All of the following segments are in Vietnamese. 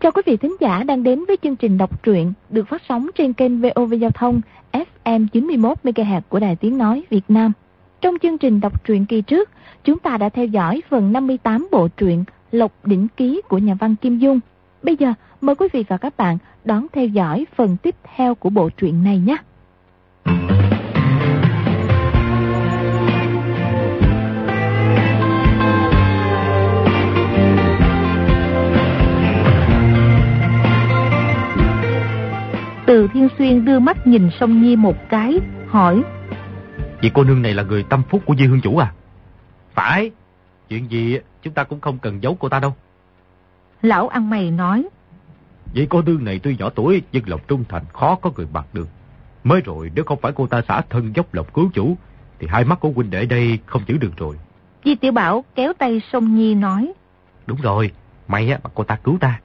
Cho quý vị thính giả đang đến với chương trình đọc truyện được phát sóng trên kênh VOV Giao thông FM 91MHz của Đài Tiếng Nói Việt Nam. Trong chương trình đọc truyện kỳ trước, chúng ta đã theo dõi phần 58 bộ truyện Lộc Đỉnh Ký của nhà văn Kim Dung. Bây giờ, mời quý vị và các bạn đón theo dõi phần tiếp theo của bộ truyện này nhé. Từ Thiên Xuyên đưa mắt nhìn Song Nhi một cái, hỏi: Vậy cô nương này là người tâm phúc của Di Hương Chủ à? Phải, chuyện gì chúng ta cũng không cần giấu cô ta đâu. Lão ăn mày nói: Vậy cô nương này tuy nhỏ tuổi nhưng lòng trung thành khó có người bạc được. Mới rồi nếu không phải cô ta xả thân dốc lòng cứu chủ thì hai mắt của huynh đệ đây không giữ được rồi. Di Tiểu Bảo kéo tay Song Nhi nói: Đúng rồi, may mà cô ta cứu ta.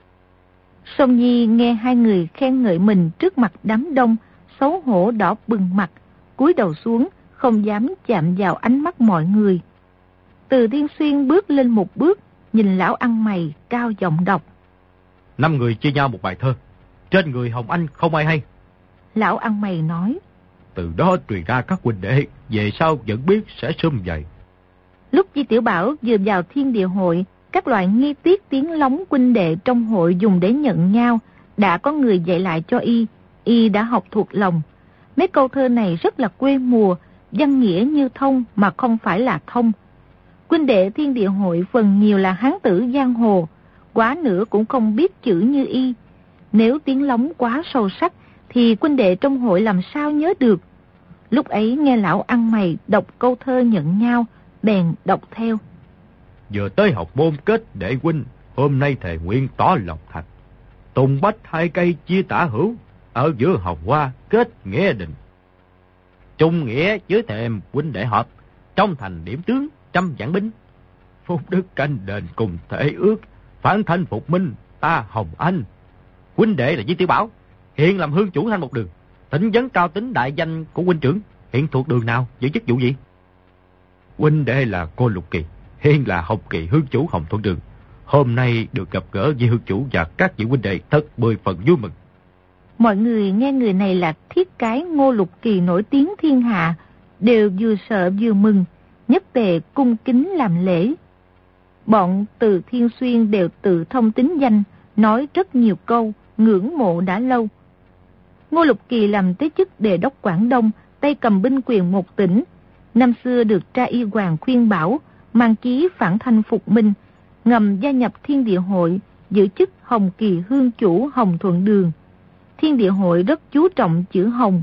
Song Nhi nghe hai người khen ngợi mình trước mặt đám đông, xấu hổ đỏ bừng mặt, cúi đầu xuống, không dám chạm vào ánh mắt mọi người. Từ Thiên Xuyên bước lên một bước, nhìn lão ăn mày cao giọng đọc: 5 người chia nhau một bài thơ, trên người Hồng Anh không ai hay. Lão ăn mày nói: Từ đó truyền ra các huynh đệ, về sau vẫn biết sẽ sum vậy. Lúc Di Tiểu Bảo vừa vào Thiên Địa Hội, các loại nghi tiết tiếng lóng huynh đệ trong hội dùng để nhận nhau, đã có người dạy lại cho y đã học thuộc lòng. Mấy câu thơ này rất là quê mùa, văn nghĩa như thông mà không phải là thông. Huynh đệ Thiên Địa Hội phần nhiều là hán tử giang hồ, quá nữa cũng không biết chữ như y. Nếu tiếng lóng quá sâu sắc thì huynh đệ trong hội làm sao nhớ được. Lúc ấy nghe lão ăn mày đọc câu thơ nhận nhau, bèn đọc theo: Vừa tới học môn kết đệ huynh, hôm nay thề nguyện tỏ lòng thành. Tùng bách hai cây chia tả hữu, ở giữa hồng hoa kết nghĩa định. Trung nghĩa dưới thềm huynh đệ hợp, trong thành điểm tướng trăm vạn binh. Phúc đức canh đền cùng thể ước, phản thanh phục minh ta Hồng Anh. Huynh đệ là Di Tiểu Bảo, hiện làm hương chủ Thanh Một Đường. Thỉnh vấn cao tính đại danh của huynh trưởng, hiện thuộc đường nào, giữ chức vụ gì? Huynh đệ là Ngô Lục Kỳ, hiện là Hồng Kỳ Hương Chủ Hồng Thuận Đường. Hôm nay được gặp gỡ Di Hương Chủ và các vị huynh đệ, thật mười phần vui mừng. Mọi người nghe người này là thiết cái Ngô Lục Kỳ nổi tiếng thiên hạ, đều vừa sợ vừa mừng, nhất tề cung kính làm lễ. Bọn Từ Thiên Xuyên đều tự thông tính danh, nói rất nhiều câu, ngưỡng mộ đã lâu. Ngô Lục Kỳ làm tới chức đề đốc Quảng Đông, tay cầm binh quyền một tỉnh. Năm xưa được Tra Y Hoàng khuyên bảo, mang chí phản thanh phục minh, ngầm gia nhập Thiên Địa Hội, giữ chức Hồng Kỳ Hương Chủ Hồng Thuận Đường. Thiên Địa Hội rất chú trọng chữ Hồng,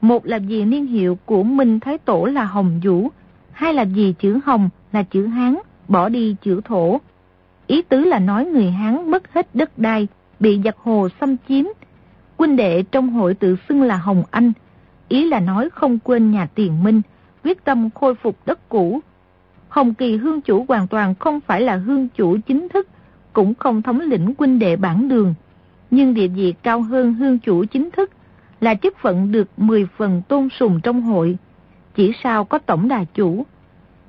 một là vì niên hiệu của Minh Thái Tổ là Hồng Vũ, hai là vì chữ Hồng là chữ Hán, bỏ đi chữ Thổ. Ý tứ là nói người Hán mất hết đất đai, bị giặc hồ xâm chiếm. Huynh đệ trong hội tự xưng là Hồng Anh, ý là nói không quên nhà Tiền Minh, quyết tâm khôi phục đất cũ. Hồng Kỳ Hương Chủ hoàn toàn không phải là hương chủ chính thức, cũng không thống lĩnh huynh đệ bản đường, nhưng địa vị cao hơn hương chủ chính thức, là chức phận được 10 phần tôn sùng trong hội, chỉ sau có Tổng Đà Chủ.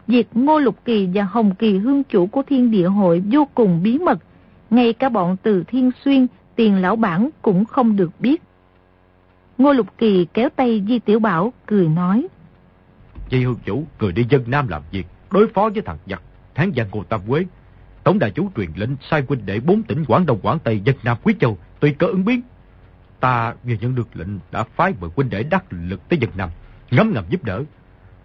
Việc Ngô Lục Kỳ và Hồng Kỳ Hương Chủ của Thiên Địa Hội vô cùng bí mật, ngay cả bọn Từ Thiên Xuyên, Tiền lão bản cũng không được biết. Ngô Lục Kỳ kéo tay Di Tiểu Bảo cười nói: Di Hương Chủ cười đi dân Nam làm việc, đối phó với thằng giặc tháng giang Ngô Tam Quế. Tổng Đà Chủ truyền lệnh sai huynh đệ 4 tỉnh Quảng Đông, Quảng Tây, Vân Nam, Quý Châu tùy cơ ứng biến. Ta vừa nhận được lệnh đã phái mời huynh đệ đắc lực tới Vân Nam, ngấm ngầm giúp đỡ.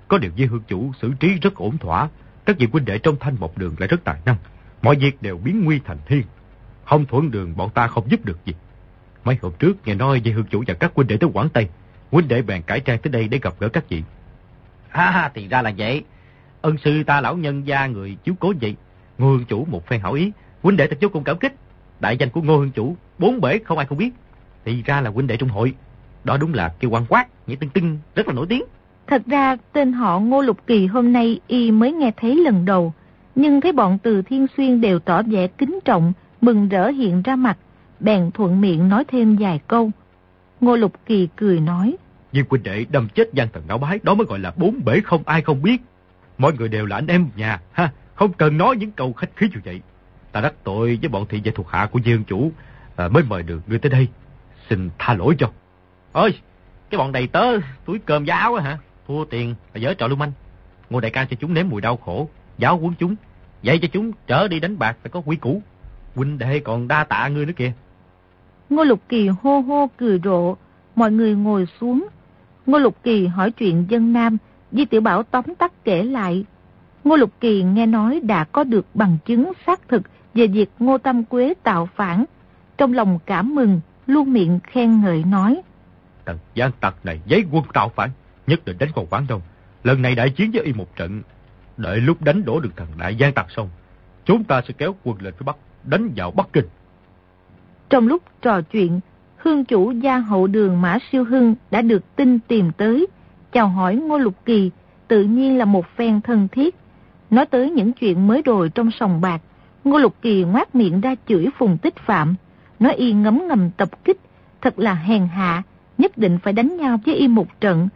Có điều Di Hương Chủ xử trí rất ổn thỏa, các vị huynh đệ trong Thanh Một Đường lại rất tài năng, mọi việc đều biến nguy thành thiên. Hồng Thuận Đường bọn ta không giúp được gì. Mấy hôm trước nghe nói Di Hương Chủ và các huynh đệ tới Quảng Tây, huynh đệ bèn cải trang tới đây để gặp gỡ các vị. À, thì ra là vậy. Ân sư ta lão nhân gia người chiếu cố vậy, Ngô Hương Chủ một phen hảo ý, huynh đệ ta vô cùng cảm kích. Đại danh của Ngô Hương Chủ bốn bể không ai không biết, thì ra là huynh đệ trong hội. Đó đúng là kêu quan quát, nhĩ tưng tưng, rất là nổi tiếng. Thật ra tên họ Ngô Lục Kỳ hôm nay y mới nghe thấy lần đầu, nhưng thấy bọn Từ Thiên Xuyên đều tỏ vẻ kính trọng, mừng rỡ hiện ra mặt, bèn thuận miệng nói thêm vài câu. Ngô Lục Kỳ cười nói: Vì huynh đệ đâm chết gian thần đạo bái, đó mới gọi là bốn bể không ai không biết. Mọi người đều là anh em nhà ha, không cần nói những câu khách khí như vậy. Ta đắc tội với bọn thị vệ thuộc hạ của Di Hương Chủ, mới mời được ngươi tới đây, xin tha lỗi cho. Ôi, cái bọn đầy tớ túi cơm giáo á hả, thua tiền và giở trò lưu manh. Ngô đại ca cho chúng nếm mùi đau khổ, giáo huấn chúng, dạy cho chúng trở đi đánh bạc phải có quy củ. Huynh đệ còn đa tạ ngươi nữa kìa. Ngô Lục Kỳ hô hô cười rộ, mọi người ngồi xuống. Ngô Lục Kỳ hỏi chuyện dân nam, Di Tiểu Bảo tóm tắt kể lại. Ngô Lục Kỳ nghe nói đã có được bằng chứng xác thực về việc Ngô Tam Quế tạo phản, trong lòng cảm mừng, luôn miệng khen ngợi nói: "Thằng gian tặc này giấy quân tạo phản, nhất định đánh vào Quảng Đông, lần này đại chiến với y một trận, đợi lúc đánh đổ được thằng đại gian tặc xong, chúng ta sẽ kéo quân lên phía Bắc, đánh vào Bắc Kinh." Trong lúc trò chuyện, Hương chủ gia hậu đường Mã Siêu Hưng đã được tin tìm tới, chào hỏi Ngô Lục Kỳ, tự nhiên là một phen thân thiết. Nói tới những chuyện mới đồi trong sòng bạc, Ngô Lục Kỳ ngoác miệng ra chửi Phùng Tích Phạm, nói y ngấm ngầm tập kích, thật là hèn hạ, nhất định phải đánh nhau với y một trận.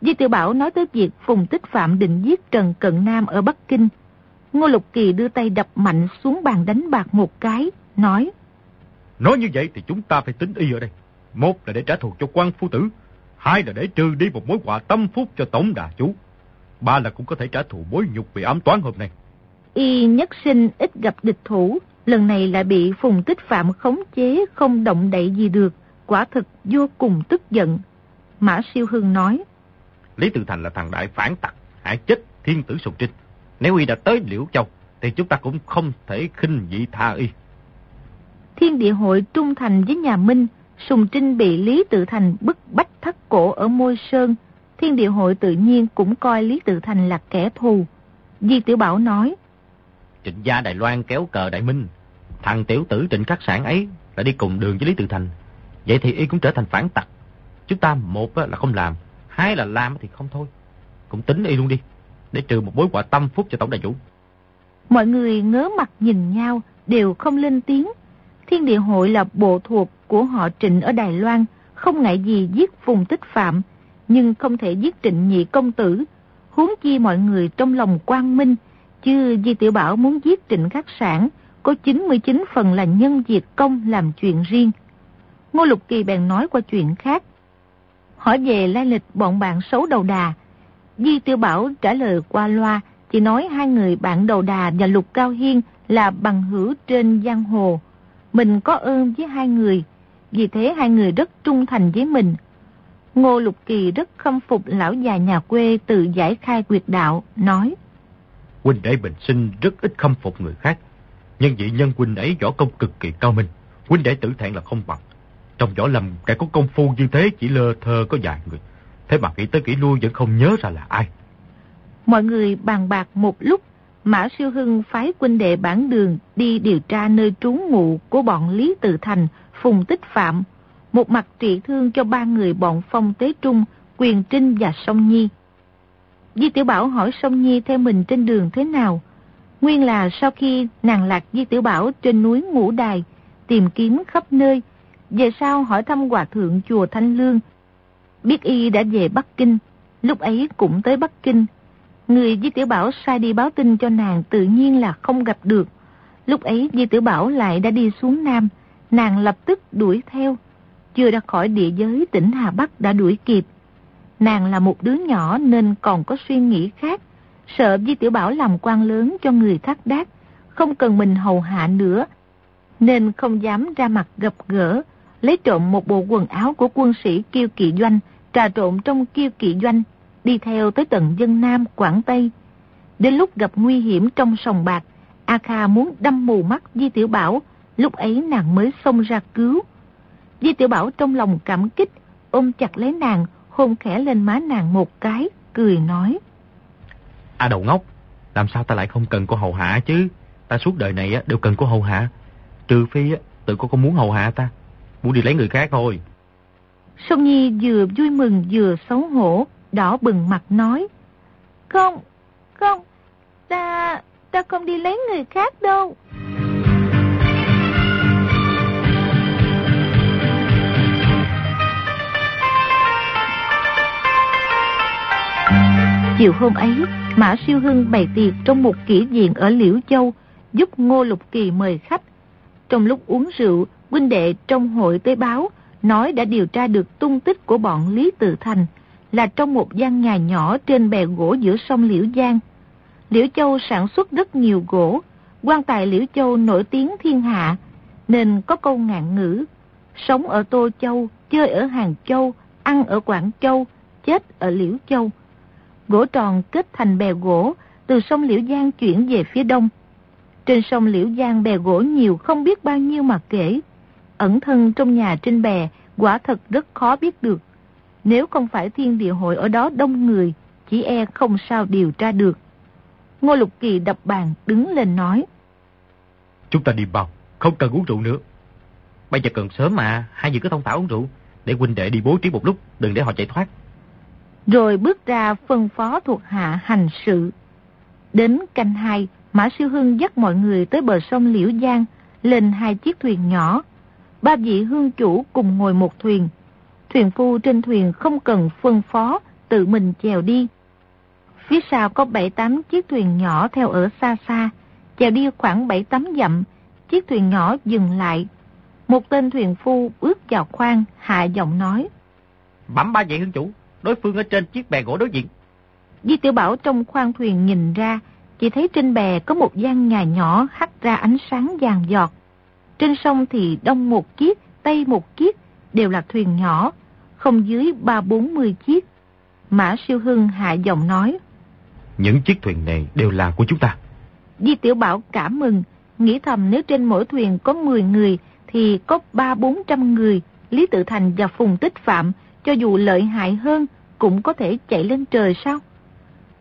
Di Tiểu Bảo nói tới việc Phùng Tích Phạm định giết Trần Cận Nam ở Bắc Kinh. Ngô Lục Kỳ đưa tay đập mạnh xuống bàn đánh bạc một cái, nói: "Nói như vậy thì chúng ta phải tính y ở đây. Một là để trả thù cho quan phu tử, hai là để trừ đi một mối họa tâm phúc cho Tổng Đà Chủ, ba là cũng có thể trả thù mối nhục bị ám toán hôm nay." Y nhất sinh ít gặp địch thủ, lần này lại bị Phùng Tích Phạm khống chế không động đậy gì được, quả thực vô cùng tức giận. Mã Siêu Hưng nói: "Lý Tự Thành là thằng đại phản tặc, hại chết thiên tử Sùng Trinh. Nếu y đã tới Liễu Châu thì chúng ta cũng không thể khinh dị tha y." Thiên Địa Hội trung thành với nhà Minh, Sùng Trinh bị Lý Tự Thành bức bách thắt cổ ở Môi Sơn, Thiên Địa Hội tự nhiên cũng coi Lý Tự Thành là kẻ thù. Di Tiểu Bảo nói: "Trịnh gia Đài Loan kéo cờ Đại Minh, thằng tiểu tử Trịnh Khắc Sảng ấy đã đi cùng đường với Lý Tự Thành, vậy thì y cũng trở thành phản tặc. Chúng ta một là không làm, hai là làm thì không thôi, cũng tính y luôn đi, để trừ một mối họa tâm phúc cho Tổng Đại Chủ." Mọi người ngớ mặt nhìn nhau, đều không lên tiếng. Thiên Địa Hội là bộ thuộc của họ Trịnh ở Đài Loan, không ngại gì giết Phùng Tích Phạm, nhưng không thể giết Trịnh nhị công tử, huống chi mọi người trong lòng quang minh. Chứ Di Tiểu Bảo muốn giết Trịnh Khắc Sảng, có 99 phần là nhân diệt công làm chuyện riêng. Ngô Lục Kỳ bèn nói qua chuyện khác, hỏi về lai lịch bọn bạn xấu đầu đà. Di Tiểu Bảo trả lời qua loa, chỉ nói hai người bạn đầu đà và Lục Cao Hiên là bằng hữu trên giang hồ, mình có ơn với hai người, vì thế hai người rất trung thành với mình. Ngô Lục Kỳ rất khâm phục lão già nhà quê tự giải khai quyệt đạo, nói: "Huynh đệ bình sinh rất ít khâm phục người khác, nhưng vị nhân huynh ấy võ công cực kỳ cao minh, huynh đệ tử thẹn là không bằng. Trong võ lâm kẻ có công phu như thế chỉ lơ thơ có vài người, thế mà nghĩ tới kỹ lui vẫn không nhớ ra là ai." Mọi người bàn bạc một lúc, Mã Siêu Hưng phái huynh đệ bản đường đi điều tra nơi trú ngụ của bọn Lý Tự Thành, Phùng Tích Phạm, một mặt trị thương cho ba người bọn Phong Tế Trung, Quyền Trinh và Song Nhi. Di Tiểu Bảo hỏi Song Nhi theo mình trên đường thế nào. Nguyên là sau khi nàng lạc Di Tiểu Bảo trên núi Ngũ Đài, tìm kiếm khắp nơi, về sau hỏi thăm hòa thượng chùa Thanh Lương, biết y đã về Bắc Kinh, lúc ấy cũng tới Bắc Kinh. Người Di Tiểu Bảo sai đi báo tin cho nàng tự nhiên là không gặp được. Lúc ấy Di Tiểu Bảo lại đã đi xuống Nam, nàng lập tức đuổi theo, chưa ra khỏi địa giới tỉnh Hà Bắc đã đuổi kịp. Nàng là một đứa nhỏ nên còn có suy nghĩ khác, sợ Di Tiểu Bảo làm quan lớn cho người thác đác, không cần mình hầu hạ nữa, nên không dám ra mặt gặp gỡ, lấy trộm một bộ quần áo của quân sĩ Kiêu Kỳ Doanh, trà trộn trong Kiêu Kỳ Doanh, đi theo tới tận dân Nam Quảng Tây. Đến lúc gặp nguy hiểm trong sòng bạc, A Kha muốn đâm mù mắt Di Tiểu Bảo, lúc ấy nàng mới xông ra cứu. Di Tiểu Bảo trong lòng cảm kích, ôm chặt lấy nàng, hôn khẽ lên má nàng một cái, cười nói: "A đầu ngốc, làm sao ta lại không cần cô hầu hạ chứ? Ta suốt đời này đều cần cô hầu hạ, trừ phi tự cô không muốn hầu hạ ta, muốn đi lấy người khác thôi." Song Nhi vừa vui mừng vừa xấu hổ, đỏ bừng mặt nói: Không, ta không đi lấy người khác đâu." Chiều hôm ấy, Mã Siêu Hưng bày tiệc trong một kỷ viện ở Liễu Châu, giúp Ngô Lục Kỳ mời khách. Trong lúc uống rượu, huynh đệ trong hội tới báo, nói đã điều tra được tung tích của bọn Lý Tự Thành là trong một gian nhà nhỏ trên bè gỗ giữa sông Liễu Giang. Liễu Châu sản xuất rất nhiều gỗ, quan tài Liễu Châu nổi tiếng thiên hạ, nên có câu ngạn ngữ: sống ở Tô Châu, chơi ở Hàng Châu, ăn ở Quảng Châu, chết ở Liễu Châu. Gỗ tròn kết thành bè gỗ, từ sông Liễu Giang chuyển về phía đông. Trên sông Liễu Giang bè gỗ nhiều không biết bao nhiêu mà kể. Ẩn thân trong nhà trên bè, quả thật rất khó biết được. Nếu không phải Thiên Địa Hội ở đó đông người, chỉ e không sao điều tra được. Ngô Lục Kỳ đập bàn đứng lên nói: Chúng ta đi vào, không cần uống rượu nữa. Bây giờ cần sớm mà, hai người cứ thông thả uống rượu, để huynh đệ đi bố trí một lúc, đừng để họ chạy thoát. Rồi bước ra phân phó thuộc hạ hành sự. Đến canh hai, Mã Siêu Hưng dắt mọi người tới bờ sông Liễu Giang, lên hai chiếc thuyền nhỏ. Ba vị hương chủ cùng ngồi một thuyền. Thuyền phu trên thuyền không cần phân phó, tự mình chèo đi. Phía sau có 7-8 chiếc thuyền nhỏ theo ở xa xa. Chèo đi khoảng 7-8 dặm, chiếc thuyền nhỏ dừng lại. Một tên thuyền phu bước vào khoang, hạ giọng nói: Bẩm ba vị hương chủ, đối phương ở trên chiếc bè gỗ đối diện. Di Tiểu Bảo trong khoang thuyền nhìn ra, chỉ thấy trên bè có một gian nhà nhỏ hắt ra ánh sáng vàng giọt. Trên sông thì đông một chiếc, tây một chiếc, đều là thuyền nhỏ, không dưới 30-40 chiếc. Mã Siêu Hưng hạ giọng nói: Những chiếc thuyền này đều là của chúng ta. Di Tiểu Bảo cảm mừng, nghĩ thầm nếu trên mỗi thuyền có 10 người thì có 300-400 người. Lý Tự Thành và Phùng Tích Phạm cho dù lợi hại hơn cũng có thể chạy lên trời sao?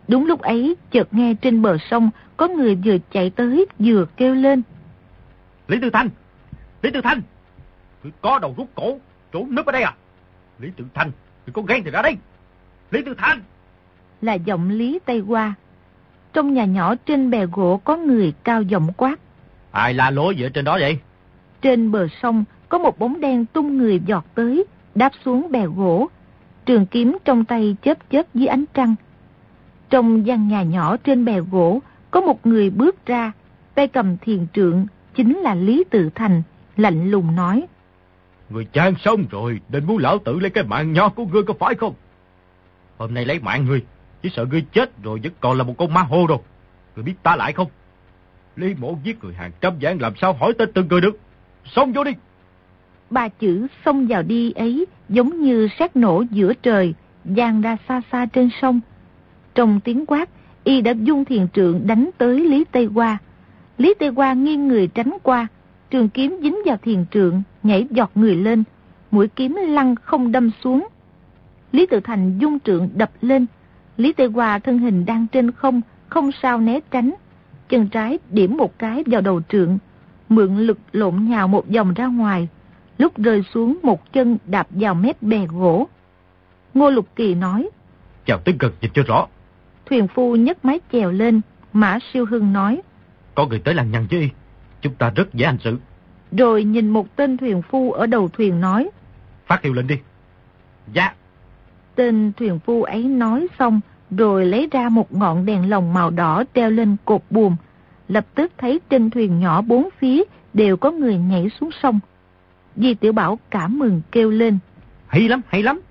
Đúng lúc ấy, chợt nghe trên bờ sông có người vừa chạy tới vừa kêu lên: Lý Tự Thành! Lý Tự Thành! Người có đầu rút cổ, trốn núp ở đây à? Lý Tự Thành, người có gan thì ra đây! Lý Tự Thành! Là giọng Lý Tây Hoa. Trong nhà nhỏ trên bè gỗ có người cao giọng quát: Ai la lối gì ở trên đó vậy? Trên bờ sông có một bóng đen tung người giọt tới, đáp xuống bè gỗ. Trường kiếm trong tay chớp chớp dưới ánh trăng. Trong gian nhà nhỏ trên bè gỗ có một người bước ra, tay cầm thiền trượng, chính là Lý Tự Thành, lạnh lùng nói: Người chán sống rồi nên muốn lão tử lấy cái mạng nho của ngươi có phải không? Hôm nay lấy mạng ngươi, chỉ sợ ngươi chết rồi vẫn còn là một con ma hô đồ. Ngươi biết ta lại không? Lý mổ giết người hàng trăm vạn, làm sao hỏi tên từng người được? Xông vô đi! Ba chữ xông vào đi ấy giống như sét nổ giữa trời, giang ra xa xa trên sông. Trong tiếng quát, y đã dung thiền trượng đánh tới Lý Tây Hoa. Lý Tây Hoa nghiêng người tránh qua, trường kiếm dính vào thiền trượng, nhảy giọt người lên, mũi kiếm lăn không đâm xuống. Lý Tự Thành dung trượng đập lên, Lý Tây Hoa thân hình đang trên không, không sao né tránh, chân trái điểm một cái vào đầu trượng, mượn lực lộn nhào một vòng ra ngoài, lúc rơi xuống một chân đạp vào mép bè gỗ. Ngô Lục Kỳ nói: Chào tới gần nhìn cho rõ. Thuyền phu nhấc mái chèo lên. Mã Siêu Hưng nói: Có người tới lằng nhằng với y, chúng ta rất dễ hành sự. Rồi nhìn một tên thuyền phu ở đầu thuyền nói: Phát hiệu lệnh đi. Dạ. Tên thuyền phu ấy nói xong, rồi lấy ra một ngọn đèn lồng màu đỏ treo lên cột buồm. Lập tức thấy trên thuyền nhỏ bốn phía đều có người nhảy xuống sông. Di Tiểu Bảo cảm mừng kêu lên: Hay lắm, hay lắm.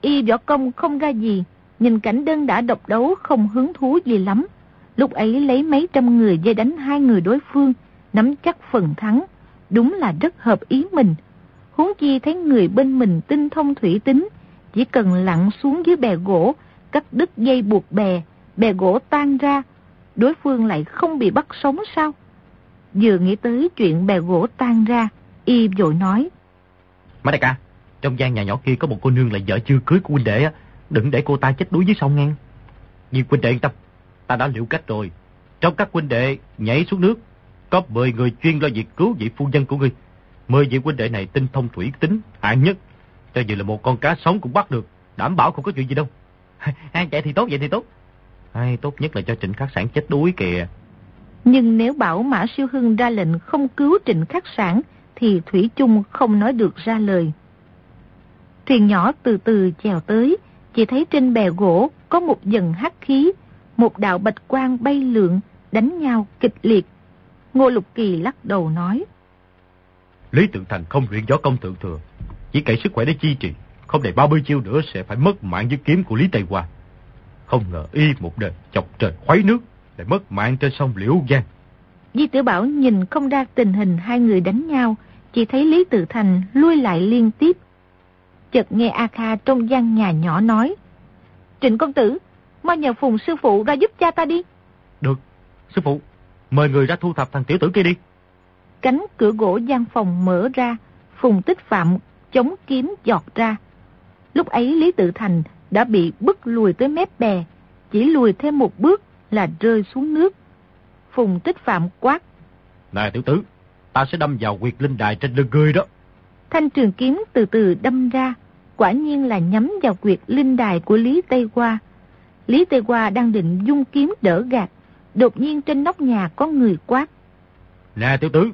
Y võ công không ra gì, nhìn cảnh đơn đã độc đấu không hứng thú gì lắm. Lúc ấy lấy mấy trăm người dây đánh hai người đối phương, nắm chắc phần thắng, đúng là rất hợp ý mình. Huống chi thấy người bên mình tinh thông thủy tính, chỉ cần lặn xuống dưới bè gỗ, cắt đứt dây buộc bè, bè gỗ tan ra, đối phương lại không bị bắt sống sao? Vừa nghĩ tới chuyện bè gỗ tan ra, y vội nói: Má đại ca, trong gian nhà nhỏ kia có một cô nương là vợ chưa cưới của huynh đệ á, đừng để cô ta chết đuối dưới sông ngang. Nhưng huynh đệ yên tâm, ta đã liệu cách rồi. Trong các huynh đệ nhảy xuống nước, có 10 người chuyên lo việc cứu vị phu nhân của ngươi. 10 vị huynh đệ này tinh thông thủy tính, hạng nhất. Cho dù là một con cá sống cũng bắt được, đảm bảo không có chuyện gì đâu. Vậy thì tốt, vậy thì tốt. Tốt nhất là cho Trịnh Khắc Sảng chết đuối kìa. Nhưng nếu bảo Mã Siêu Hưng ra lệnh không cứu Trịnh Khắc Sảng thì thủy chung không nói được ra lời. Thuyền nhỏ từ từ chèo tới, chỉ thấy trên bè gỗ có một dần hắc khí, một đạo bạch quang bay lượn, đánh nhau kịch liệt. Ngô Lục Kỳ lắc đầu nói: Lý Tự Thành không luyện võ công thượng thừa, chỉ cậy sức khỏe để chi trì, không đầy 30 chiêu nữa sẽ phải mất mạng dưới kiếm của Lý Tây Hoa. Không ngờ y một đời chọc trời khuấy nước, lại mất mạng trên sông Liễu Giang. Di Tiểu Bảo nhìn không ra tình hình hai người đánh nhau, chỉ thấy Lý Tự Thành lui lại liên tiếp. Chợt nghe A Kha trong gian nhà nhỏ nói: Trịnh công tử, mau nhờ Phùng sư phụ ra giúp cha ta đi. Được, sư phụ, mời người ra thu thập thằng tiểu tử kia đi. Cánh cửa gỗ gian phòng mở ra, Phùng Tích Phạm chống kiếm giọt ra. Lúc ấy Lý Tự Thành đã bị bức lùi tới mép bè, chỉ lùi thêm một bước là rơi xuống nước. Phùng Tích Phạm quát: Này tiểu tử, ta sẽ đâm vào huyệt linh đài trên lưng ngươi đó. Thanh trường kiếm từ từ đâm ra, quả nhiên là nhắm vào huyệt linh đài của Lý Tây Hoa. Lý Tây Hoa đang định dung kiếm đỡ gạt, đột nhiên trên nóc nhà có người quát: Nè tiểu tử,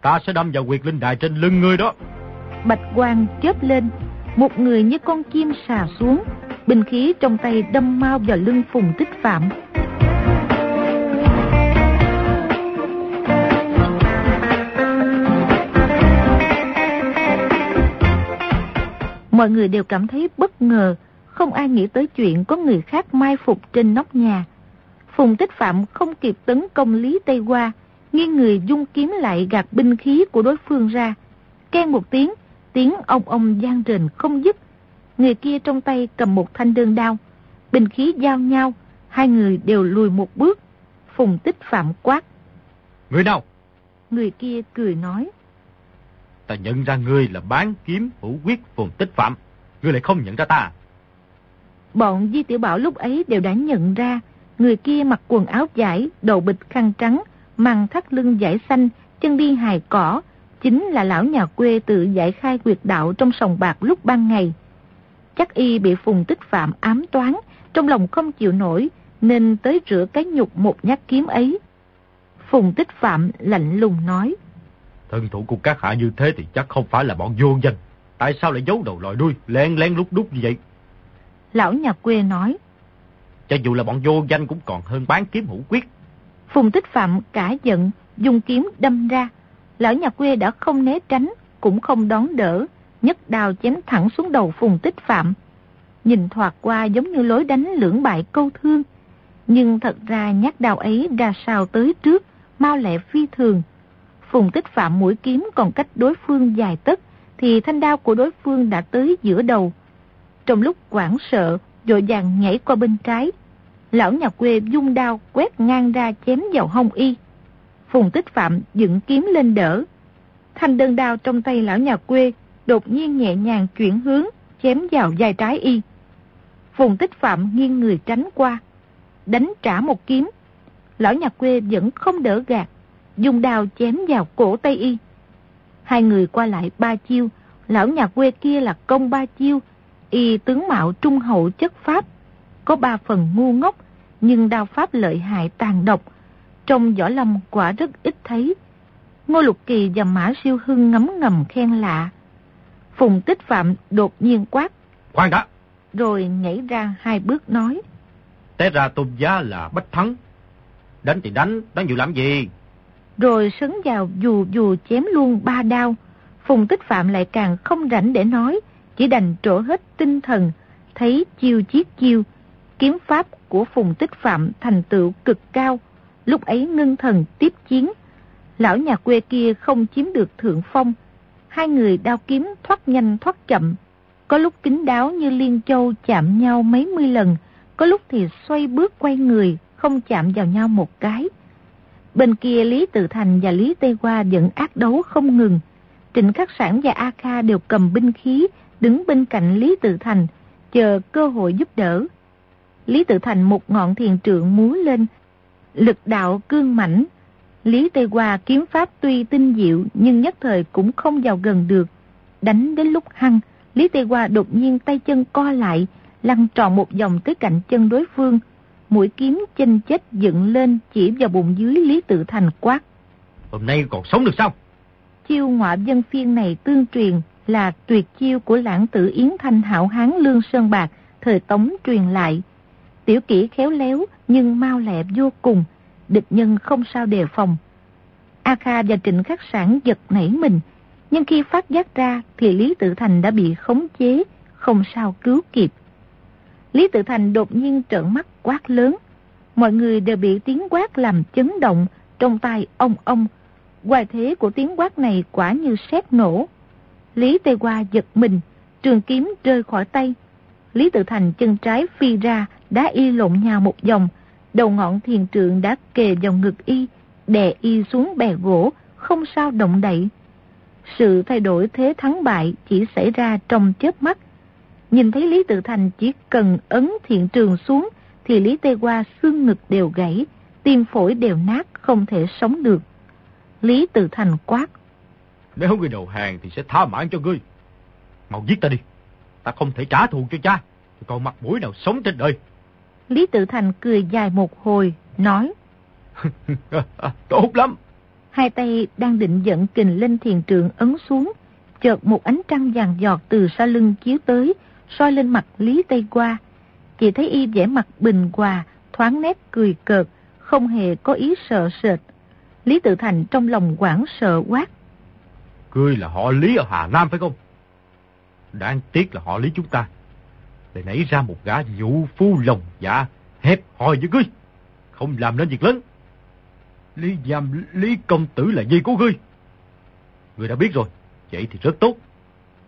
ta sẽ đâm vào huyệt linh đài trên lưng ngươi đó. Bạch quang chớp lên, một người như con chim sà xuống, bình khí trong tay đâm mau vào lưng Phùng Tích Phạm. Mọi người đều cảm thấy bất ngờ, không ai nghĩ tới chuyện có người khác mai phục trên nóc nhà. Phùng Tích Phạm không kịp tấn công Lý Tây Hoa, nghiêng người dung kiếm lại gạt binh khí của đối phương ra. Keng một tiếng, tiếng ong vang rền không dứt. Người kia trong tay cầm một thanh đơn đao, binh khí giao nhau, hai người đều lùi một bước. Phùng Tích Phạm quát: Người nào? Người kia cười nói: Ta nhận ra ngươi là bán kiếm hữu quyết Phùng Tích Phạm, ngươi lại không nhận ra ta. Bọn Di Tiểu Bảo lúc ấy đều đã nhận ra, người kia mặc quần áo vải, đầu bịch khăn trắng, mang thắt lưng vải xanh, chân đi hài cỏ, chính là lão nhà quê tự giải khai quyệt đạo trong sòng bạc lúc ban ngày. Chắc y bị Phùng Tích Phạm ám toán, trong lòng không chịu nổi, nên tới rửa cái nhục một nhát kiếm ấy. Phùng Tích Phạm lạnh lùng nói: Thân thủ của các hạ như thế thì chắc không phải là bọn vô danh, tại sao lại giấu đầu lòi đuôi, lén lén lút đút như vậy? Lão nhà quê nói: Cho dù là bọn vô danh cũng còn hơn bán kiếm hữu quyết. Phùng Tích Phạm cả giận, dùng kiếm đâm ra. Lão nhà quê đã không né tránh, cũng không đón đỡ, nhấc đao chém thẳng xuống đầu Phùng Tích Phạm. Nhìn thoạt qua giống như lối đánh lưỡng bại câu thương, nhưng thật ra nhát đao ấy ra sao tới trước, mau lẹ phi thường. Phùng Tích Phạm mũi kiếm còn cách đối phương dài tấc, thì thanh đao của đối phương đã tới giữa đầu. Trong lúc hoảng sợ, vội vàng nhảy qua bên trái, lão nhà quê vung đao quét ngang ra chém vào hông y. Phùng Tích Phạm dựng kiếm lên đỡ, thanh đơn đao trong tay lão nhà quê đột nhiên nhẹ nhàng chuyển hướng, chém vào vai trái y. Phùng Tích Phạm nghiêng người tránh qua, đánh trả một kiếm. Lão nhà quê vẫn không đỡ gạt, dùng đao chém vào cổ tay y. Hai người qua lại ba chiêu, lão nhà quê kia là công ba chiêu, y tướng mạo trung hậu chất pháp, có ba phần ngu ngốc, nhưng đao pháp lợi hại tàn độc, trong võ lâm quả rất ít thấy. Ngô Lục Kỳ và Mã Siêu Hưng ngấm ngầm khen lạ. Phùng Tích Phạm đột nhiên quát: Khoan đã! Rồi nhảy ra hai bước nói: Té ra tôn giá là Bách Thắng, đánh thì đánh, đánh nhiều làm gì? Rồi sấn vào dù chém luôn ba đao. Phùng Tích Phạm lại càng không rảnh để nói, chỉ đành trổ hết tinh thần, thấy chiêu chiết chiêu. Kiếm pháp của Phùng Tích Phạm thành tựu cực cao, lúc ấy ngưng thần tiếp chiến. Lão nhà quê kia không chiếm được thượng phong, hai người đao kiếm thoát nhanh thoát chậm, có lúc kín đáo như liên châu chạm nhau mấy mươi lần, có lúc thì xoay bước quay người, không chạm vào nhau một cái. Bên kia Lý Tự Thành và Lý Tây Hoa vẫn ác đấu không ngừng. Trịnh Khắc Sảng và A Kha đều cầm binh khí đứng bên cạnh Lý Tự Thành, chờ cơ hội giúp đỡ. Lý Tự Thành một ngọn thiền trượng múa lên, lực đạo cương mãnh. Lý Tây Hoa kiếm pháp tuy tinh diệu nhưng nhất thời cũng không vào gần được. Đánh đến lúc hăng, Lý Tây Hoa đột nhiên tay chân co lại, lăn tròn một vòng tới cạnh chân đối phương. Mũi kiếm chênh chết dựng lên chỉ vào bụng dưới Lý Tự Thành quát: Hôm nay còn sống được sao? Chiêu ngọa dân phiên này tương truyền là tuyệt chiêu của lãng tử Yến Thanh hảo hán Lương Sơn Bạc thời Tống truyền lại. Tiểu kỹ khéo léo nhưng mau lẹ vô cùng, địch nhân không sao đề phòng. A Kha và Trịnh Khắc Sảng giật nảy mình, nhưng khi phát giác ra thì Lý Tự Thành đã bị khống chế, không sao cứu kịp. Lý Tự Thành đột nhiên trợn mắt quát lớn. Mọi người đều bị tiếng quát làm chấn động, trong tai ong. Hoài thế của tiếng quát này quả như sét nổ. Lý Tây Hoa giật mình, trường kiếm rơi khỏi tay. Lý Tự Thành chân trái phi ra, đá y lộn nhào một vòng. Đầu ngọn thiền trượng đã kề vào ngực y, đè y xuống bè gỗ, không sao động đậy. Sự thay đổi thế thắng bại chỉ xảy ra trong chớp mắt. Nhìn thấy Lý Tự Thành chỉ cần ấn thiện trường xuống thì Lý Tây Hoa xương ngực đều gãy, tim phổi đều nát, không thể sống được. Lý Tự Thành quát: Nếu ngươi đầu hàng thì sẽ tha mạng cho ngươi. Mau giết ta đi, ta không thể trả thù cho cha, thì còn mặt mũi nào sống trên đời. Lý Tự Thành cười dài một hồi, nói: Tốt lắm. Hai tay đang định giận kình lên thiền trượng ấn xuống, chợt một ánh trăng vàng giọt từ sau lưng chiếu tới, soi lên mặt Lý Tây Hoa. Chỉ thấy y vẻ mặt bình hòa, thoáng nét cười cợt, không hề có ý sợ sệt. Lý Tự Thành trong lòng hoảng sợ quát: Ngươi là họ Lý ở Hà Nam phải không? Đáng tiếc là họ Lý chúng ta để nảy ra một gã nhũ phu lòng dạ hẹp hòi với ngươi, không làm nên việc lớn. Lý Giam, Lý công tử là gì của ngươi? Ngươi đã biết rồi, vậy thì rất tốt.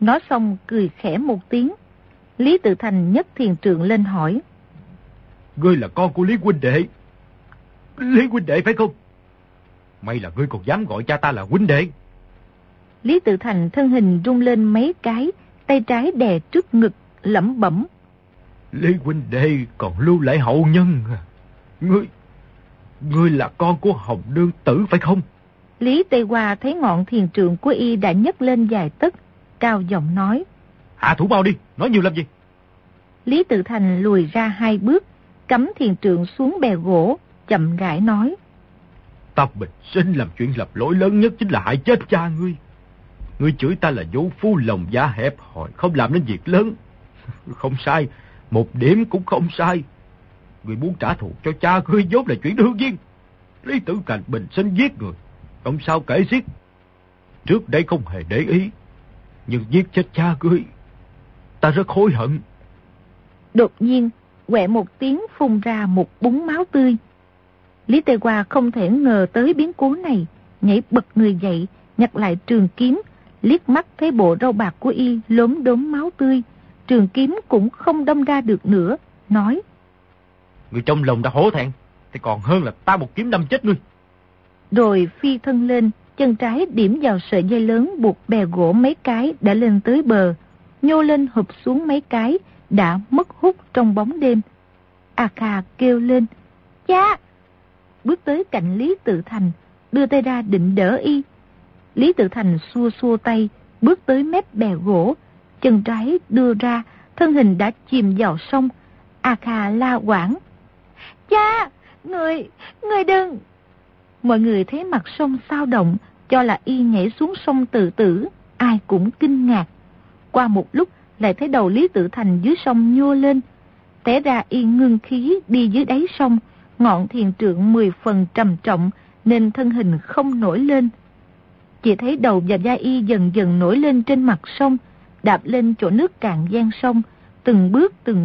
Nói xong cười khẽ một tiếng. Lý Tự Thành nhấc thiền trượng lên hỏi: Ngươi là con của Lý huynh đệ, Lý huynh đệ phải không? May là ngươi còn dám gọi cha ta là huynh đệ. Lý Tự Thành thân hình rung lên mấy cái, tay trái đè trước ngực lẩm bẩm: Lý huynh đệ còn lưu lại hậu nhân à? Ngươi là con của Hồng Đương Tử phải không? Lý Tây Hoa thấy ngọn thiền trượng của y đã nhấc lên vài tấc, cao giọng nói: Hạ thủ mau đi, nói nhiều làm gì? Lý Tự Thành lùi ra hai bước, cắm thiền trượng xuống bè gỗ, chậm rãi nói: Ta bình sinh làm chuyện lập lỗi lớn nhất chính là hại chết cha ngươi. Ngươi chửi ta là vũ phu lòng dạ hẹp hòi, không làm nên việc lớn. Không sai, một điểm cũng không sai. Người muốn trả thù cho cha ngươi vốn là chuyện đương nhiên. Lý Tự Thành bình sinh giết người, không sao kể xiết. Trước đây không hề để ý, nhưng giết chết cha ngươi, ta rất hối hận. Đột nhiên, quẹ một tiếng phun ra một búng máu tươi. Lý Tây Hoa không thể ngờ tới biến cố này, nhảy bật người dậy, nhặt lại trường kiếm, liếc mắt thấy bộ râu bạc của y lốm đốm máu tươi, trường kiếm cũng không đâm ra được nữa, nói: Người trong lòng đã hổ thẹn, thì còn hơn là ta một kiếm đâm chết ngươi. Rồi phi thân lên, chân trái điểm vào sợi dây lớn buộc bè gỗ mấy cái đã lên tới bờ, nhô lên hụp xuống mấy cái, đã mất hút trong bóng đêm. A Kha kêu lên: Cha! Bước tới cạnh Lý Tự Thành, đưa tay ra định đỡ y. Lý Tự Thành xua tay, bước tới mép bè gỗ, chân trái đưa ra, thân hình đã chìm vào sông. A Kha la quảng: Cha! Người đừng! Mọi người thấy mặt sông sao động, cho là y nhảy xuống sông tự tử, ai cũng kinh ngạc. Qua một lúc lại thấy đầu Lý Tự Thành dưới sông nhô lên. Té ra y ngưng khí đi dưới đáy sông, ngọn thiền trượng 10 phần trầm trọng nên thân hình không nổi lên. Chỉ thấy đầu và da y dần dần nổi lên trên mặt sông, đạp lên chỗ nước cạn gian sông, từng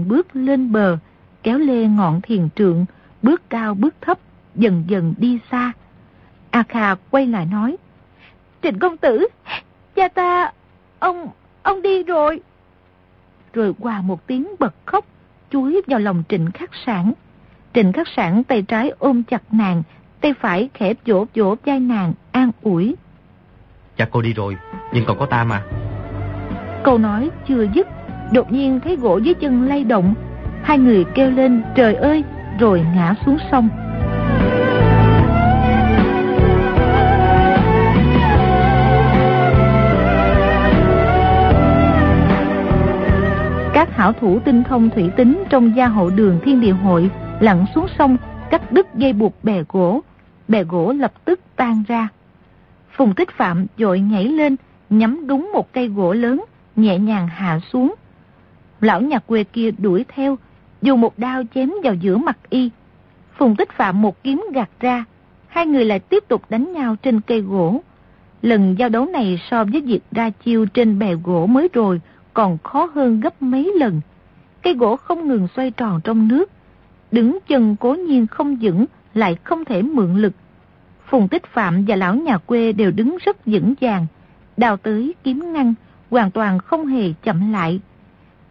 bước lên bờ, kéo lê ngọn thiền trượng, bước cao bước thấp, dần dần đi xa. A Kha quay lại nói: Trịnh công tử, cha ta, ông đi rồi. Rồi qua một tiếng bật khóc, chúi vào lòng Trịnh Khắc Sảng. Trịnh Khắc Sảng tay trái ôm chặt nàng, tay phải khẽ vỗ vỗ vai nàng, an ủi: Cha cô đi rồi, nhưng còn có ta mà. Câu nói chưa dứt, đột nhiên thấy gỗ dưới chân lay động, hai người kêu lên: Trời ơi! Rồi ngã xuống sông. Các hảo thủ tinh thông thủy tính trong gia hộ đường Thiên Địa Hội lặn xuống sông, cắt đứt dây buộc bè gỗ. Bè gỗ lập tức tan ra. Phùng Tích Phạm vội nhảy lên, nhắm đúng một cây gỗ lớn, nhẹ nhàng hạ xuống. Lão nhà quê kia đuổi theo, dùng một đao chém vào giữa mặt y. Phùng Tích Phạm một kiếm gạt ra, hai người lại tiếp tục đánh nhau trên cây gỗ. Lần giao đấu này so với việc ra chiêu trên bè gỗ mới rồi còn khó hơn gấp mấy lần. Cây gỗ không ngừng xoay tròn trong nước, đứng chân cố nhiên không vững, lại không thể mượn lực. Phùng Tích Phạm và lão nhà quê đều đứng rất vững vàng, đào tới kiếm ngăn, hoàn toàn không hề chậm lại.